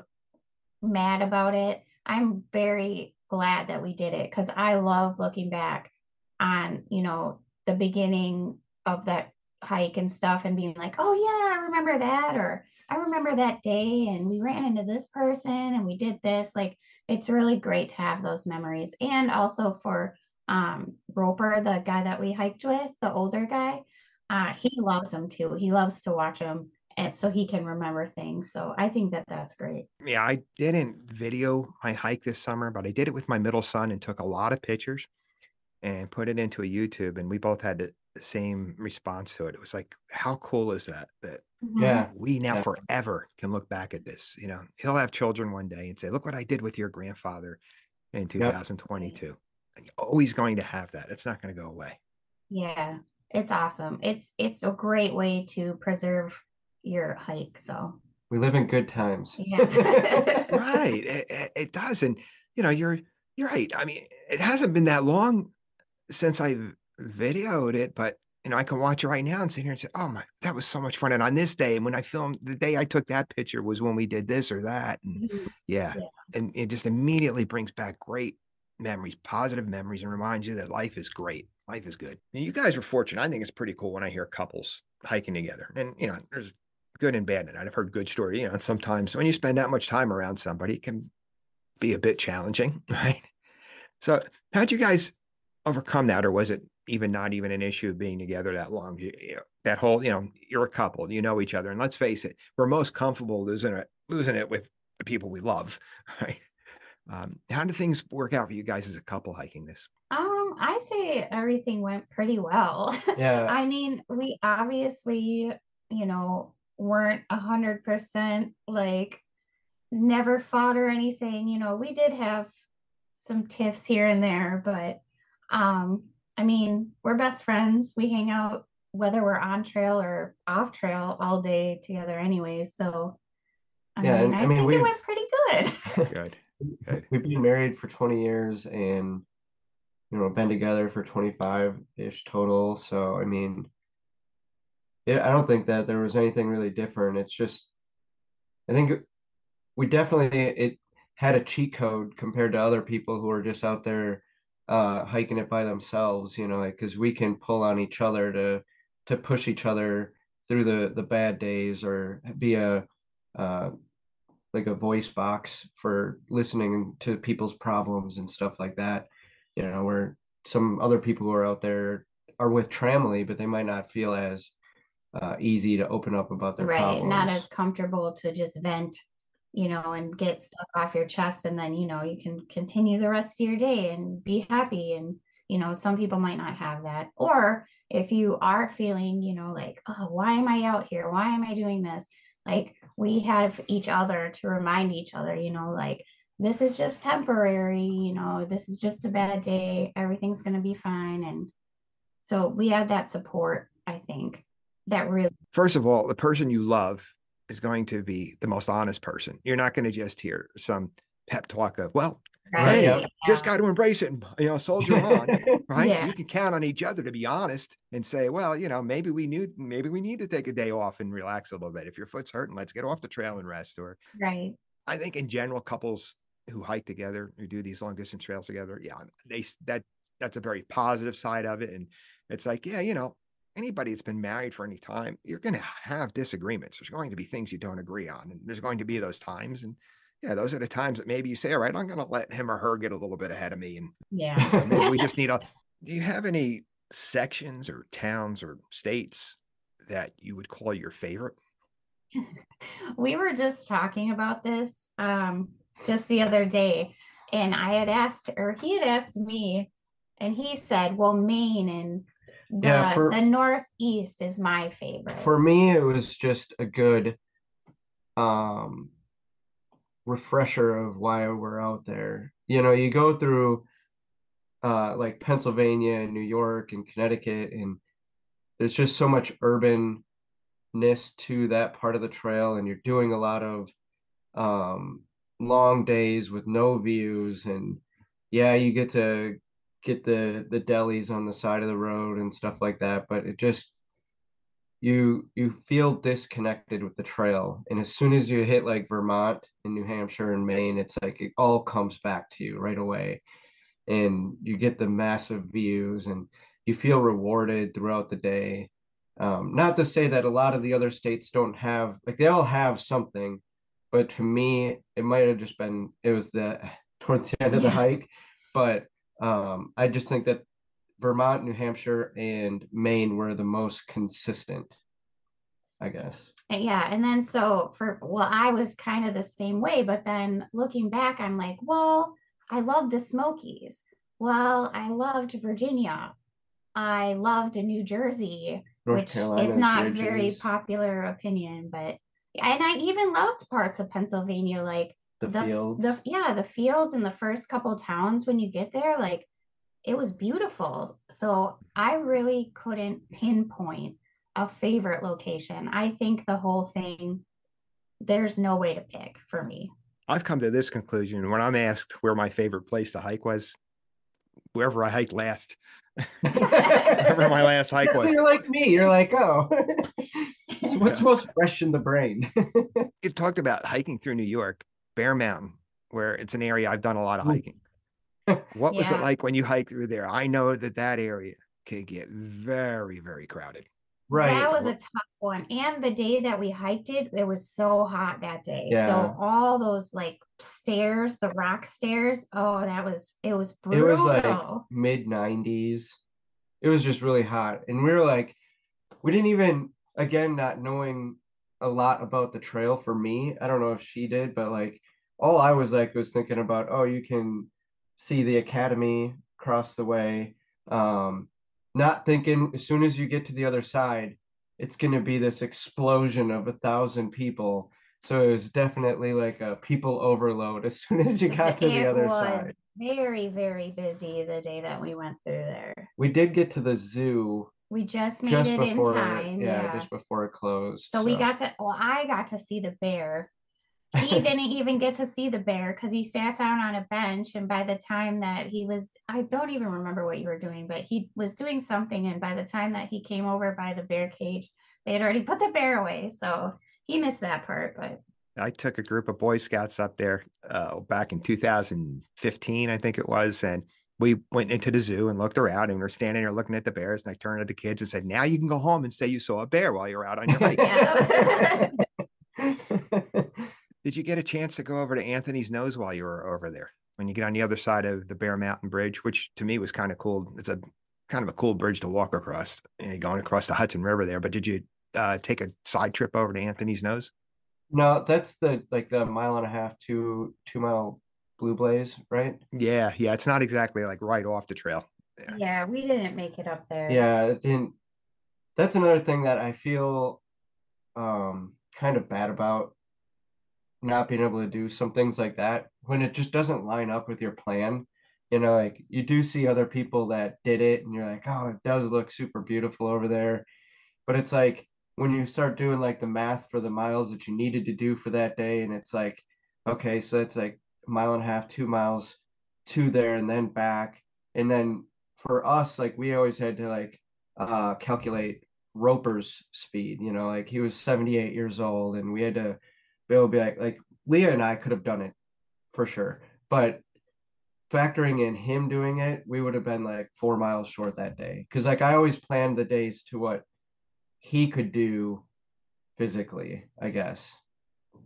mad about it. I'm very glad that we did it because I love looking back on, you know, the beginning of that hike and stuff and being like, oh yeah, I remember that, or I remember that day and we ran into this person and we did this. Like, it's really great to have those memories. And also for um, Roper, the guy that we hiked with, the older guy, uh, he loves them too. He loves to watch them. And so he can remember things. So I think that that's great. Yeah, I didn't video my hike this summer, but I did it with my middle son and took a lot of pictures and put it into a YouTube. And we both had the same response to it. It was like, how cool is that? That yeah, we now yeah. forever can look back at this. You know, he'll have children one day and say, look what I did with your grandfather in two thousand twenty-two. Yep. And you're always going to have that. It's not going to go away. Yeah, it's awesome. It's, it's a great way to preserve your hike. So we live in good times. Yeah. Right. It, it does. And you know, you're, you're right. I mean, it hasn't been that long since I videoed it, but you know, I can watch it right now and sit here and say, oh my, that was so much fun. And on this day, and when I filmed the day I took that picture was when we did this or that. And yeah. yeah. And it just immediately brings back great memories, positive memories, and reminds you that life is great. Life is good. And you guys are fortunate. I think it's pretty cool when I hear couples hiking together, and you know, there's good and bad. And I've heard good story, you know, sometimes when you spend that much time around somebody, it can be a bit challenging, right? So how'd you guys overcome that? Or was it even not even an issue of being together that long? You, you know, that whole, you know, you're a couple, you know each other. And let's face it, we're most comfortable losing it, losing it with the people we love, right? Um, how do things work out for you guys as a couple hiking this? Um, I say everything went pretty well. Yeah. I mean, we obviously, you know, weren't a hundred percent, like never fought or anything. You know, we did have some tiffs here and there, but um, I mean, we're best friends. We hang out whether we're on trail or off trail all day together anyway. So I yeah, mean, I, I mean, think it went pretty good. Good. Good. We've been married for twenty years and, you know, been together for twenty-five ish total. So, I mean, yeah, I don't think that there was anything really different. It's just, I think we definitely, it had a cheat code compared to other people who are just out there uh, hiking it by themselves, you know, like, cause we can pull on each other to, to push each other through the, the bad days, or be a, uh, like a voice box for listening to people's problems and stuff like that. You know, where some other people who are out there are with Tramly, but they might not feel as Uh, easy to open up about their right problems. Not as comfortable to just vent, you know, and get stuff off your chest, and then you know you can continue the rest of your day and be happy. And you know, some people might not have that. Or if you are feeling, you know, like, oh, why am I out here, why am I doing this, like, we have each other to remind each other, you know, like, this is just temporary, you know, this is just a bad day, everything's going to be fine. And so we had that support, I think. That really, first of all, the person you love is going to be the most honest person. You're not going to just hear some pep talk of, well, right, hey, yeah. just got to embrace it and, you know, soldier on, right? Yeah. You can count on each other to be honest and say, well, you know, maybe we knew, maybe we need to take a day off and relax a little bit. If your foot's hurting, let's get off the trail and rest. Or, right. I think in general, couples who hike together, who do these long distance trails together, yeah, they that that's a very positive side of it. And it's like, yeah, you know, anybody that's been married for any time, you're going to have disagreements. There's going to be things you don't agree on. And there's going to be those times. And yeah, those are the times that maybe you say, all right, I'm going to let him or her get a little bit ahead of me. And yeah, you know, maybe we just need a, do you have any sections or towns or states that you would call your favorite? We were just talking about this um, just the other day. And I had asked, or he had asked me, and he said, well, Maine and The, yeah, for, the Northeast is my favorite. For me, it was just a good um, refresher of why we're out there. You know, you go through uh, like Pennsylvania and New York and Connecticut, and there's just so much urbanness to that part of the trail, and you're doing a lot of um, long days with no views, and yeah, you get to get the the delis on the side of the road and stuff like that, but it just, you you feel disconnected with the trail. And as soon as you hit like Vermont and New Hampshire and Maine, it's like it all comes back to you right away, and you get the massive views and you feel rewarded throughout the day. Um, not to say that a lot of the other states don't have, like they all have something, but to me, it might have just been, it was the towards the end of the hike. But um, I just think that Vermont, New Hampshire, and Maine were the most consistent, I guess. Yeah. And then so for, well, I was kind of the same way, but then looking back, I'm like, well, I love the Smokies. Well, I loved Virginia. I loved New Jersey, North which Carolina, is not regions. Very popular opinion, but, and I even loved parts of Pennsylvania, like the, the fields. The, yeah, the fields and the first couple of towns when you get there, like it was beautiful. So I really couldn't pinpoint a favorite location. I think the whole thing, there's no way to pick for me. I've come to this conclusion when I'm asked where my favorite place to hike was, wherever I hiked last. Wherever my last hike was. So you're like me. You're like, oh, so what's yeah. most fresh in the brain? You've talked about hiking through New York, Bear Mountain, where it's an area I've done a lot of hiking. What yeah. was it like when you hiked through there? I know that that area could get very, very crowded. Right. That was a tough one. And the day that we hiked it, it was so hot that day. Yeah. So all those like stairs, the rock stairs. Oh, that was, it was brutal. It was like mid nineties. It was just really hot. And we were like, we didn't even, again, not knowing a lot about the trail for me. I don't know if she did, but like all I was like, was thinking about, oh, you can see the academy across the way. Um, Not thinking as soon as you get to the other side, it's going to be this explosion of a thousand people. So it was definitely like a people overload as soon as you got to the other side. It was very, very busy the day that we went through there. We did get to the zoo. We just made it in time. Yeah, yeah, just before it closed. So, so we got to, well, I got to see the bear. He didn't even get to see the bear because he sat down on a bench. And by the time that he was, I don't even remember what you were doing, but he was doing something. And by the time that he came over by the bear cage, they had already put the bear away. So he missed that part. But I took a group of Boy Scouts up there uh, back in two thousand fifteen, I think it was. And we went into the zoo and looked around and we were standing there looking at the bears. And I turned to the kids and said, now you can go home and say you saw a bear while you're out on your hike. Did you get a chance to go over to Anthony's Nose while you were over there? When you get on the other side of the Bear Mountain Bridge, which to me was kind of cool. It's a kind of a cool bridge to walk across, and you're going across the Hudson River there. But did you uh, take a side trip over to Anthony's Nose? No, that's the like the mile and a half to two mile Blue Blaze, right? Yeah, yeah. It's not exactly like right off the trail. Yeah, yeah, we didn't make it up there. Yeah, it didn't. That's another thing that I feel um, kind of bad about. Not being able to do some things like that when it just doesn't line up with your plan. You know, like you do see other people that did it and you're like, oh, it does look super beautiful over there. But it's like when you start doing like the math for the miles that you needed to do for that day, and it's like, okay, so it's like a mile and a half, two miles to there and then back. And then for us, like we always had to like uh calculate Roper's speed, you know, like he was seventy-eight years old and we had to They'll be like, like Leah and I could have done it for sure. But factoring in him doing it, we would have been like four miles short that day. Cause like I always planned the days to what he could do physically, I guess,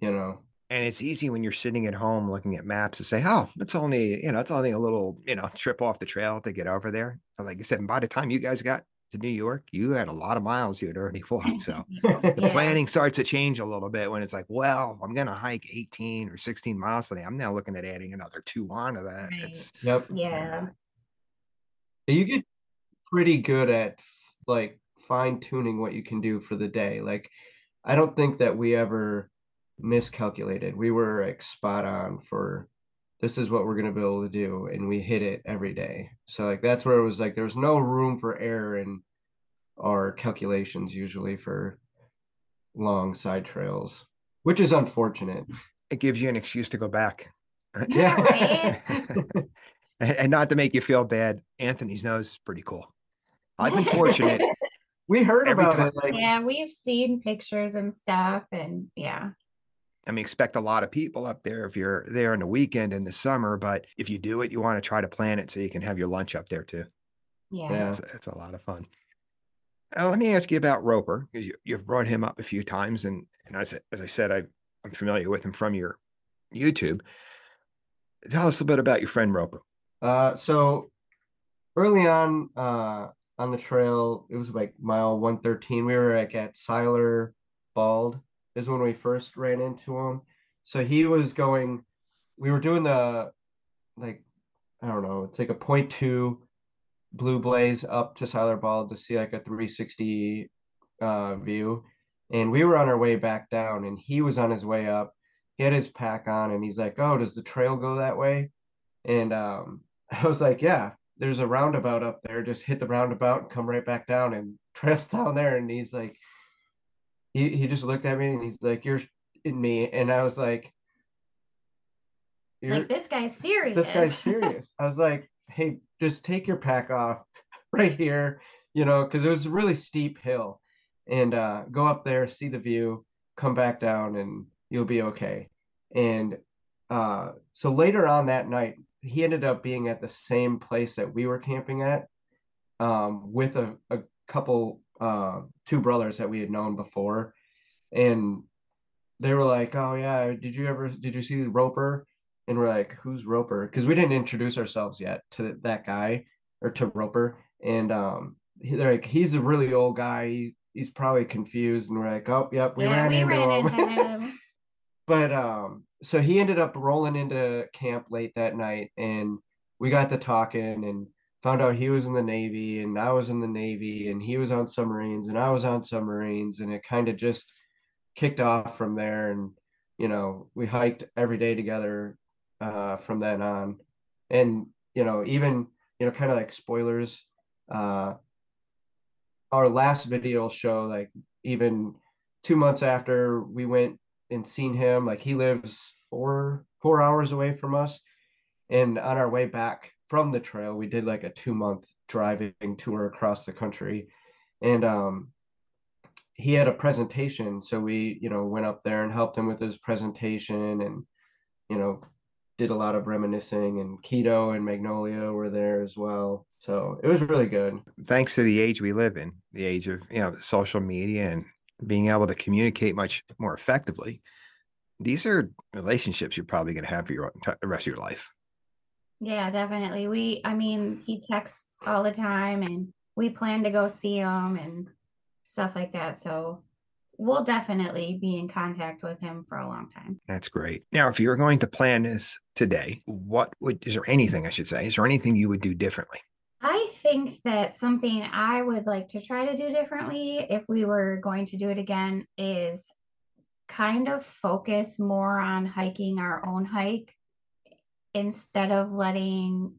you know. And it's easy when you're sitting at home looking at maps to say, oh, it's only, you know, it's only a little, you know, trip off the trail to get over there. But like I said, and by the time you guys got to New York, you had a lot of miles you had already walked. So the yeah. planning starts to change a little bit when it's like, well, I'm going to hike eighteen or sixteen miles today. I'm now looking at adding another two onto that. Right. It's, yep. Yeah. You get pretty good at like fine tuning what you can do for the day. Like, I don't think that we ever miscalculated. We were like spot on for this is what we're going to be able to do. And we hit it every day. So like, that's where it was like, there was no room for error in our calculations usually for long side trails, which is unfortunate. It gives you an excuse to go back. Yeah. Right? and, and not to make you feel bad. Anthony's Nose is pretty cool. I've been fortunate. We heard about time. it. Like, yeah. We've seen pictures and stuff and yeah. I mean, expect a lot of people up there if you're there in the weekend in the summer, but if you do it, you want to try to plan it so you can have your lunch up there too. Yeah. It's, it's a lot of fun. Now, let me ask you about Roper, because you, you've brought him up a few times, and and as, as I said, I, I'm familiar with him from your YouTube. Tell us a bit about your friend Roper. Uh, so early on uh, on the trail, it was like mile one thirteen. We were like at Seiler Bald is when we first ran into him. So he was going, we were doing the, like, I don't know, it's like a point two blue blaze up to Seiler Bald to see like a three sixty uh, view. And we were on our way back down, and he was on his way up. He had his pack on, and he's like, oh, does the trail go that way? And um, I was like, yeah, there's a roundabout up there. Just hit the roundabout and come right back down and trail down there. And he's like, he, he just looked at me, and he's like, you're in me. And I was like, like, this guy's serious. This guy's serious. I was like, hey, just take your pack off right here, you know, because it was a really steep hill. And uh, go up there, see the view, come back down, and you'll be okay. And uh, so later on that night, he ended up being at the same place that we were camping at um, with a, a couple, uh, two brothers that we had known before. And they were like, oh, yeah, did you ever, did you see Roper? And we're like, who's Roper? Because we didn't introduce ourselves yet to that guy or to Roper. And um, they're like, he's a really old guy. He, he's probably confused. And we're like, oh, yep, we yeah, ran, we into, ran him. into him. But um, so he ended up rolling into camp late that night. And we got to talking and found out he was in the Navy, and I was in the Navy, and he was on submarines, and I was on submarines. And it kind of just kicked off from there. And, you know, we hiked every day together uh from then on. And you know, even, you know, kind of like spoilers, uh our last video show, like even two months after we went and seen him, like he lives four four hours away from us. And on our way back from the trail, we did like a two month driving tour across the country. And um he had a presentation, so we, you know, went up there and helped him with his presentation. And you know, did a lot of reminiscing, and Keto and Magnolia were there as well. So it was really good. Thanks to the age we live in, the age of, you know, social media and being able to communicate much more effectively, these are relationships you're probably going to have for your, the rest of your life. Yeah, definitely. We, I mean, he texts all the time, and we plan to go see him and stuff like that. So we'll definitely be in contact with him for a long time. That's great. Now, if you were going to plan this today, what would, is there anything I should say, is there anything you would do differently? I think that something I would like to try to do differently if we were going to do it again is kind of focus more on hiking our own hike instead of letting,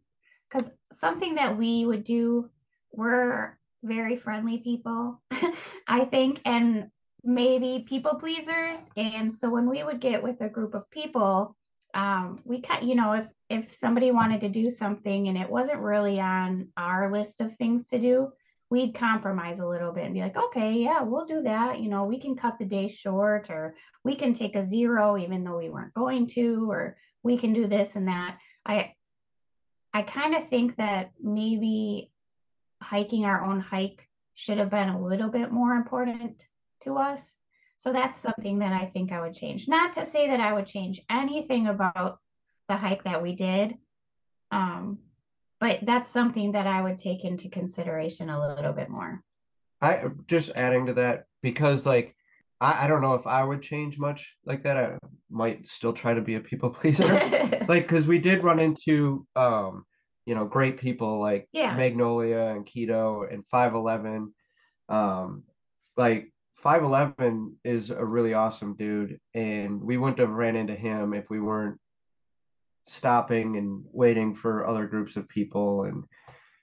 because something that we would do, we're very friendly people, I think, and maybe people pleasers. And so when we would get with a group of people, um, we cut, you know, if, if somebody wanted to do something and it wasn't really on our list of things to do, we'd compromise a little bit and be like, okay, yeah, we'll do that. You know, we can cut the day short, or we can take a zero, even though we weren't going to, or we can do this and that. I, I kind of think that maybe hiking our own hike should have been a little bit more important to us. So that's something that I think I would change. Not to say that I would change anything about the hike that we did, um, but that's something that I would take into consideration a little bit more. I just adding to that, because like, I, I don't know if I would change much like that. I might still try to be a people pleaser. Like, because we did run into, um, you know, great people like yeah. Magnolia and Keto and five eleven. Um, like, five eleven is a really awesome dude, and we wouldn't have ran into him if we weren't stopping and waiting for other groups of people. And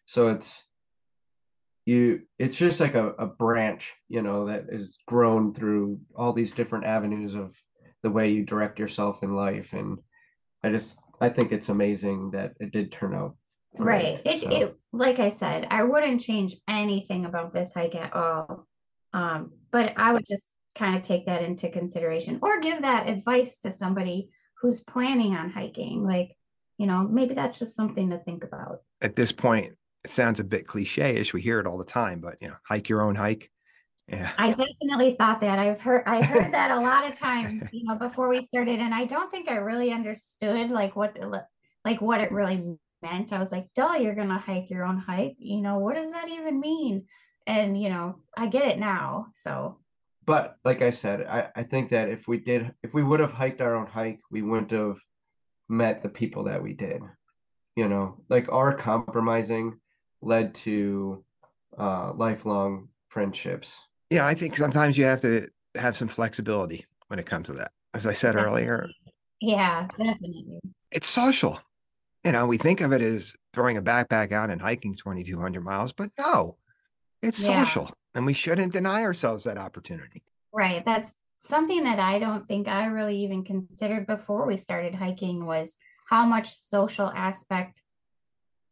so it's you it's just like a, a branch, you know, that is grown through all these different avenues of the way you direct yourself in life. And I just I think it's amazing that it did turn out great. Right. It so. it like I said, I wouldn't change anything about this hike at all. Um, but I would just kind of take that into consideration, or give that advice to somebody who's planning on hiking. Like, you know, maybe that's just something to think about. At this point, it sounds a bit cliche-ish. We hear it all the time, but you know, hike your own hike. Yeah. I definitely thought that. I've heard, I heard that a lot of times, you know, before we started, and I don't think I really understood like what, like what it really meant. I was like, duh, you're going to hike your own hike. You know, what does that even mean? And, you know, I get it now. So, but like I said, I, I think that if we did, if we would have hiked our own hike, we wouldn't have met the people that we did, you know, like our compromising led to uh, lifelong friendships. Yeah, I think sometimes you have to have some flexibility when it comes to that. As I said earlier. Yeah, definitely. It's social. You know, we think of it as throwing a backpack out and hiking twenty-two hundred miles, but no, it's yeah. social. And we shouldn't deny ourselves that opportunity. Right. That's something that I don't think I really even considered before we started hiking, was how much social aspect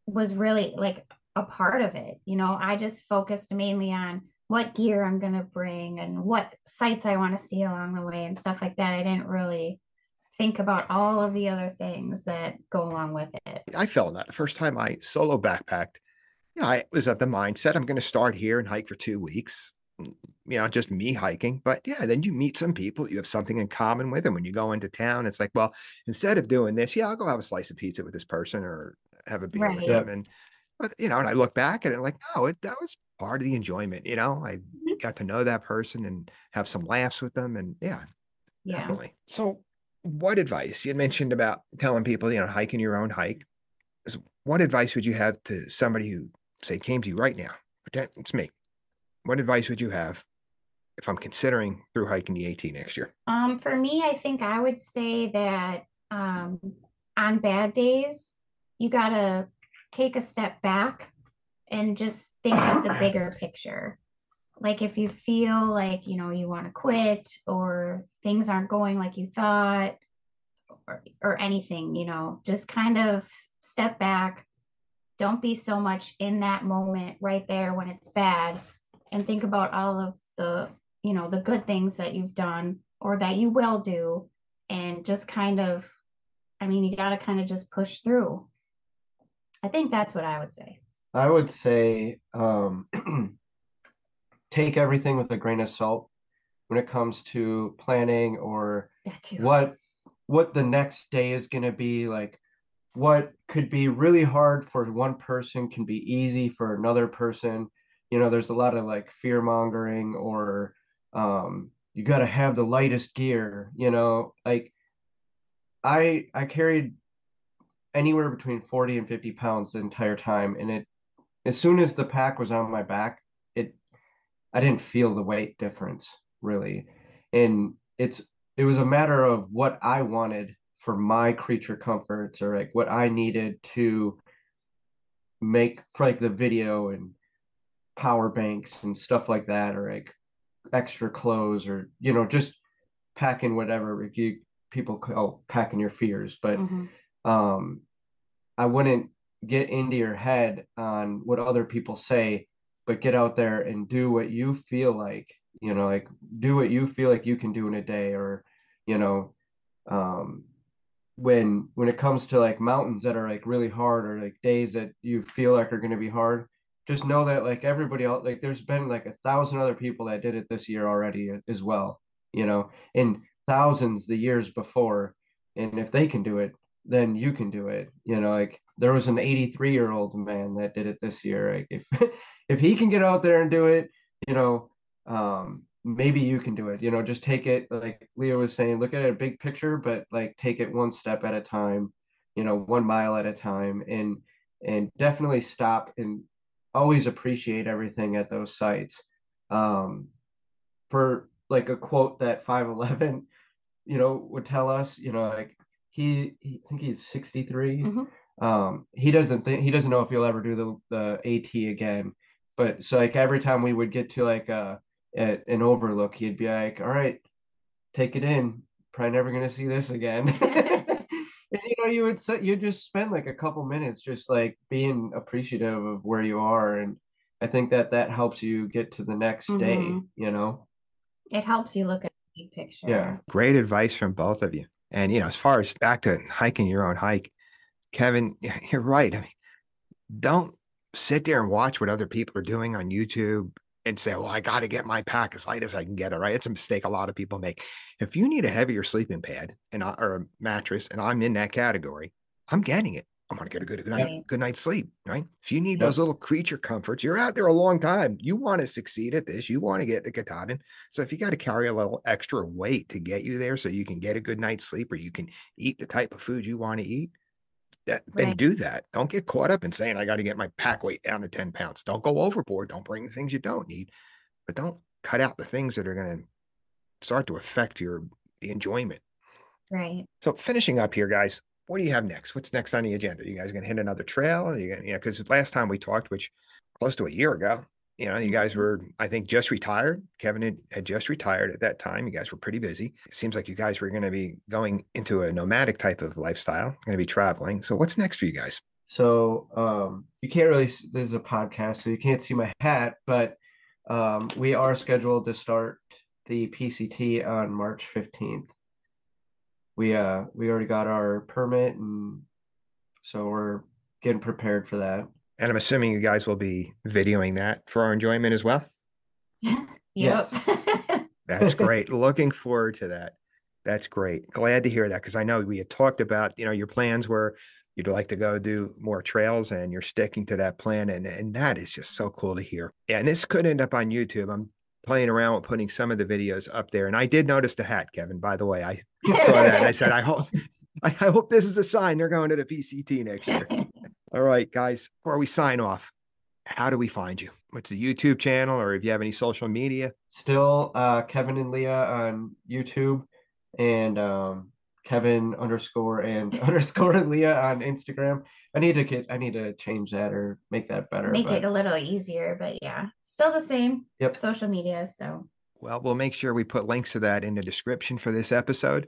was really like a part of it. You know, I just focused mainly on what gear I'm going to bring and what sights I want to see along the way and stuff like that. I didn't really think about all of the other things that go along with it. I felt that the first time I solo backpacked, you know, I was of the mindset, I'm going to start here and hike for two weeks, you know, just me hiking. But yeah, then you meet some people you have something in common with. And when you go into town, it's like, well, instead of doing this, yeah, I'll go have a slice of pizza with this person or have a beer right. with them. And, but, you know, and I look back at it like, no, it, that was part of the enjoyment, you know. I got to know that person and have some laughs with them, and yeah, yeah. definitely. So, what advice you mentioned about telling people, you know, hiking your own hike? Is what advice would you have to somebody who, say, came to you right now? Pretend it's me. What advice would you have if I'm considering through hiking the AT next year? Um, for me, I think I would say that um, on bad days, you gotta take a step back and just think of the bigger picture. Like if you feel like, you know, you want to quit or things aren't going like you thought or, or anything, you know, just kind of step back. Don't be so much in that moment right there when it's bad, and think about all of the, you know, the good things that you've done or that you will do. And just kind of, I mean, you got to kind of just push through. I think that's what I would say. I would say um, take everything with a grain of salt when it comes to planning or what what the next day is going to be like. What could be really hard for one person can be easy for another person. You know, there's a lot of like fear mongering or um, you got to have the lightest gear. You know, like I I carried anywhere between forty and fifty pounds the entire time, and it. As soon as the pack was on my back, it, I didn't feel the weight difference really. And it's, it was a matter of what I wanted for my creature comforts, or like what I needed to make for like the video and power banks and stuff like that, or like extra clothes, or, you know, just packing whatever you, people call packing your fears. But mm-hmm. um, I wouldn't get into your head on what other people say, but get out there and do what you feel like, you know, like do what you feel like you can do in a day. Or, you know, um, when, when it comes to like mountains that are like really hard, or like days that you feel like are going to be hard, just know that like everybody else, like there's been like a thousand other people that did it this year already as well, you know, and thousands the years before. And if they can do it, then you can do it. You know, like there was an eighty-three year old man that did it this year. Like if, if he can get out there and do it, you know, um, maybe you can do it, you know, just take it. Like Leah was saying, look at a big picture, but like take it one step at a time, you know, one mile at a time, and, and definitely stop and always appreciate everything at those sites. Um, for like a quote that five eleven, you know, would tell us, you know, like he, he I think he's sixty-three. Mm-hmm. Um, he doesn't think, he doesn't know if he'll ever do the, the AT again, but so like every time we would get to like, uh, a, an overlook, he'd be like, all right, take it in. Probably never going to see this again. And, you know, you would say, you'd just spend like a couple minutes, just like being appreciative of where you are. And I think that that helps you get to the next mm-hmm. day, you know, it helps you look at the big picture. Yeah. Great advice from both of you. And, you know, as far as back to hiking your own hike, Kevin, you're right. I mean, don't sit there and watch what other people are doing on YouTube and say, well, I got to get my pack as light as I can get it, right? It's a mistake a lot of people make. If you need a heavier sleeping pad and I, or a mattress, and I'm in that category, I'm getting it. I'm going to get a good, good, night, right. good night's sleep, right? If you need yep. those little creature comforts, you're out there a long time. You want to succeed at this. You want to get the Katahdin. So if you got to carry a little extra weight to get you there so you can get a good night's sleep or you can eat the type of food you want to eat, that, right. then do that. Don't get caught up in saying, I got to get my pack weight down to ten pounds. Don't go overboard. Don't bring the things you don't need, but don't cut out the things that are going to start to affect your enjoyment. Right. So finishing up here, guys, what do you have next? What's next on the agenda? You guys going to hit another trail? Are you going to, you know, because last time we talked, which close to a year ago, you know, you guys were, I think, just retired. Kevin had, had just retired at that time. You guys were pretty busy. It seems like you guys were going to be going into a nomadic type of lifestyle, going to be traveling. So what's next for you guys? So um, you can't really, this is a podcast, so you can't see my hat, but um, we are scheduled to start the P C T on March fifteenth. We uh we already got our permit, and so we're getting prepared for that. And I'm assuming you guys will be videoing that for our enjoyment as well. Yep. Yes. That's great. Looking forward to that. That's great. Glad to hear that, because I know we had talked about, you know, your plans were you'd like to go do more trails, and you're sticking to that plan, and and that is just so cool to hear. And this could end up on YouTube. I'm playing around with putting some of the videos up there. And I did notice the hat, Kevin, by the way. I saw that. I said, I hope I hope this is a sign they're going to the P C T next year. All right, guys, before we sign off, how do we find you? What's the YouTube channel, or if you have any social media? Still uh, Kevin and Leah on YouTube, and um, Kevin underscore and underscore Leah on Instagram. I need to get, I need to change that or make that better. Make but... it a little easier, but yeah, still the same yep. social media. So, well, we'll make sure we put links to that in the description for this episode.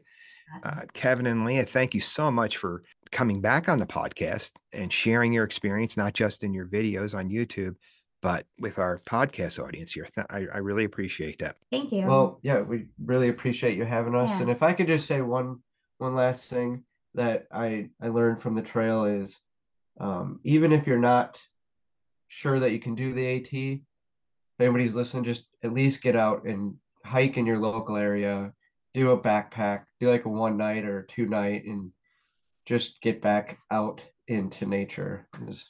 Awesome. Uh, Kevin and Leah, thank you so much for coming back on the podcast and sharing your experience, not just in your videos on YouTube, but with our podcast audience here. Th- I, I really appreciate that. Thank you. Well, yeah, we really appreciate you having us. Yeah. And if I could just say one, one last thing that I, I learned from the trail is, Um, even if you're not sure that you can do the AT, if anybody's listening, just at least get out and hike in your local area, do a backpack, do like a one night or two night, and just get back out into nature is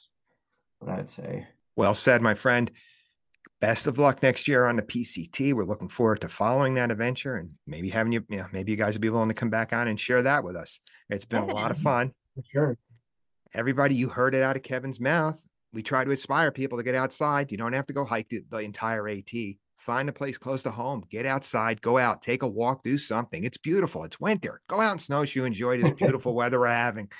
what I'd say. Well said, my friend. Best of luck next year on the P C T. We're looking forward to following that adventure, and maybe having you, you know, maybe you guys will be willing to come back on and share that with us. It's been a lot of fun. For sure. Everybody, you heard it out of Kevin's mouth. We try to inspire people to get outside. You don't have to go hike the, the entire AT. Find a place close to home. Get outside. Go out. Take a walk. Do something. It's beautiful. It's winter. Go out and snowshoe. Enjoy this beautiful weather we're having.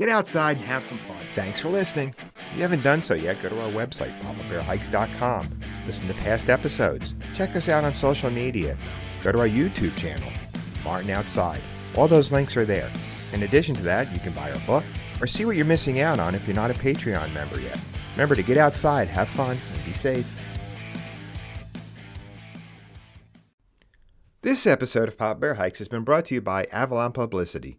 Get outside and have some fun. Thanks for listening. If you haven't done so yet, go to our website, papa bear hikes dot com. Listen to past episodes. Check us out on social media. Go to our YouTube channel, Martin Outside. All those links are there. In addition to that, you can buy our book, or see what you're missing out on if you're not a Patreon member yet. Remember to get outside, have fun, and be safe. This episode of Papa Bear Hikes has been brought to you by Avalon Publicity.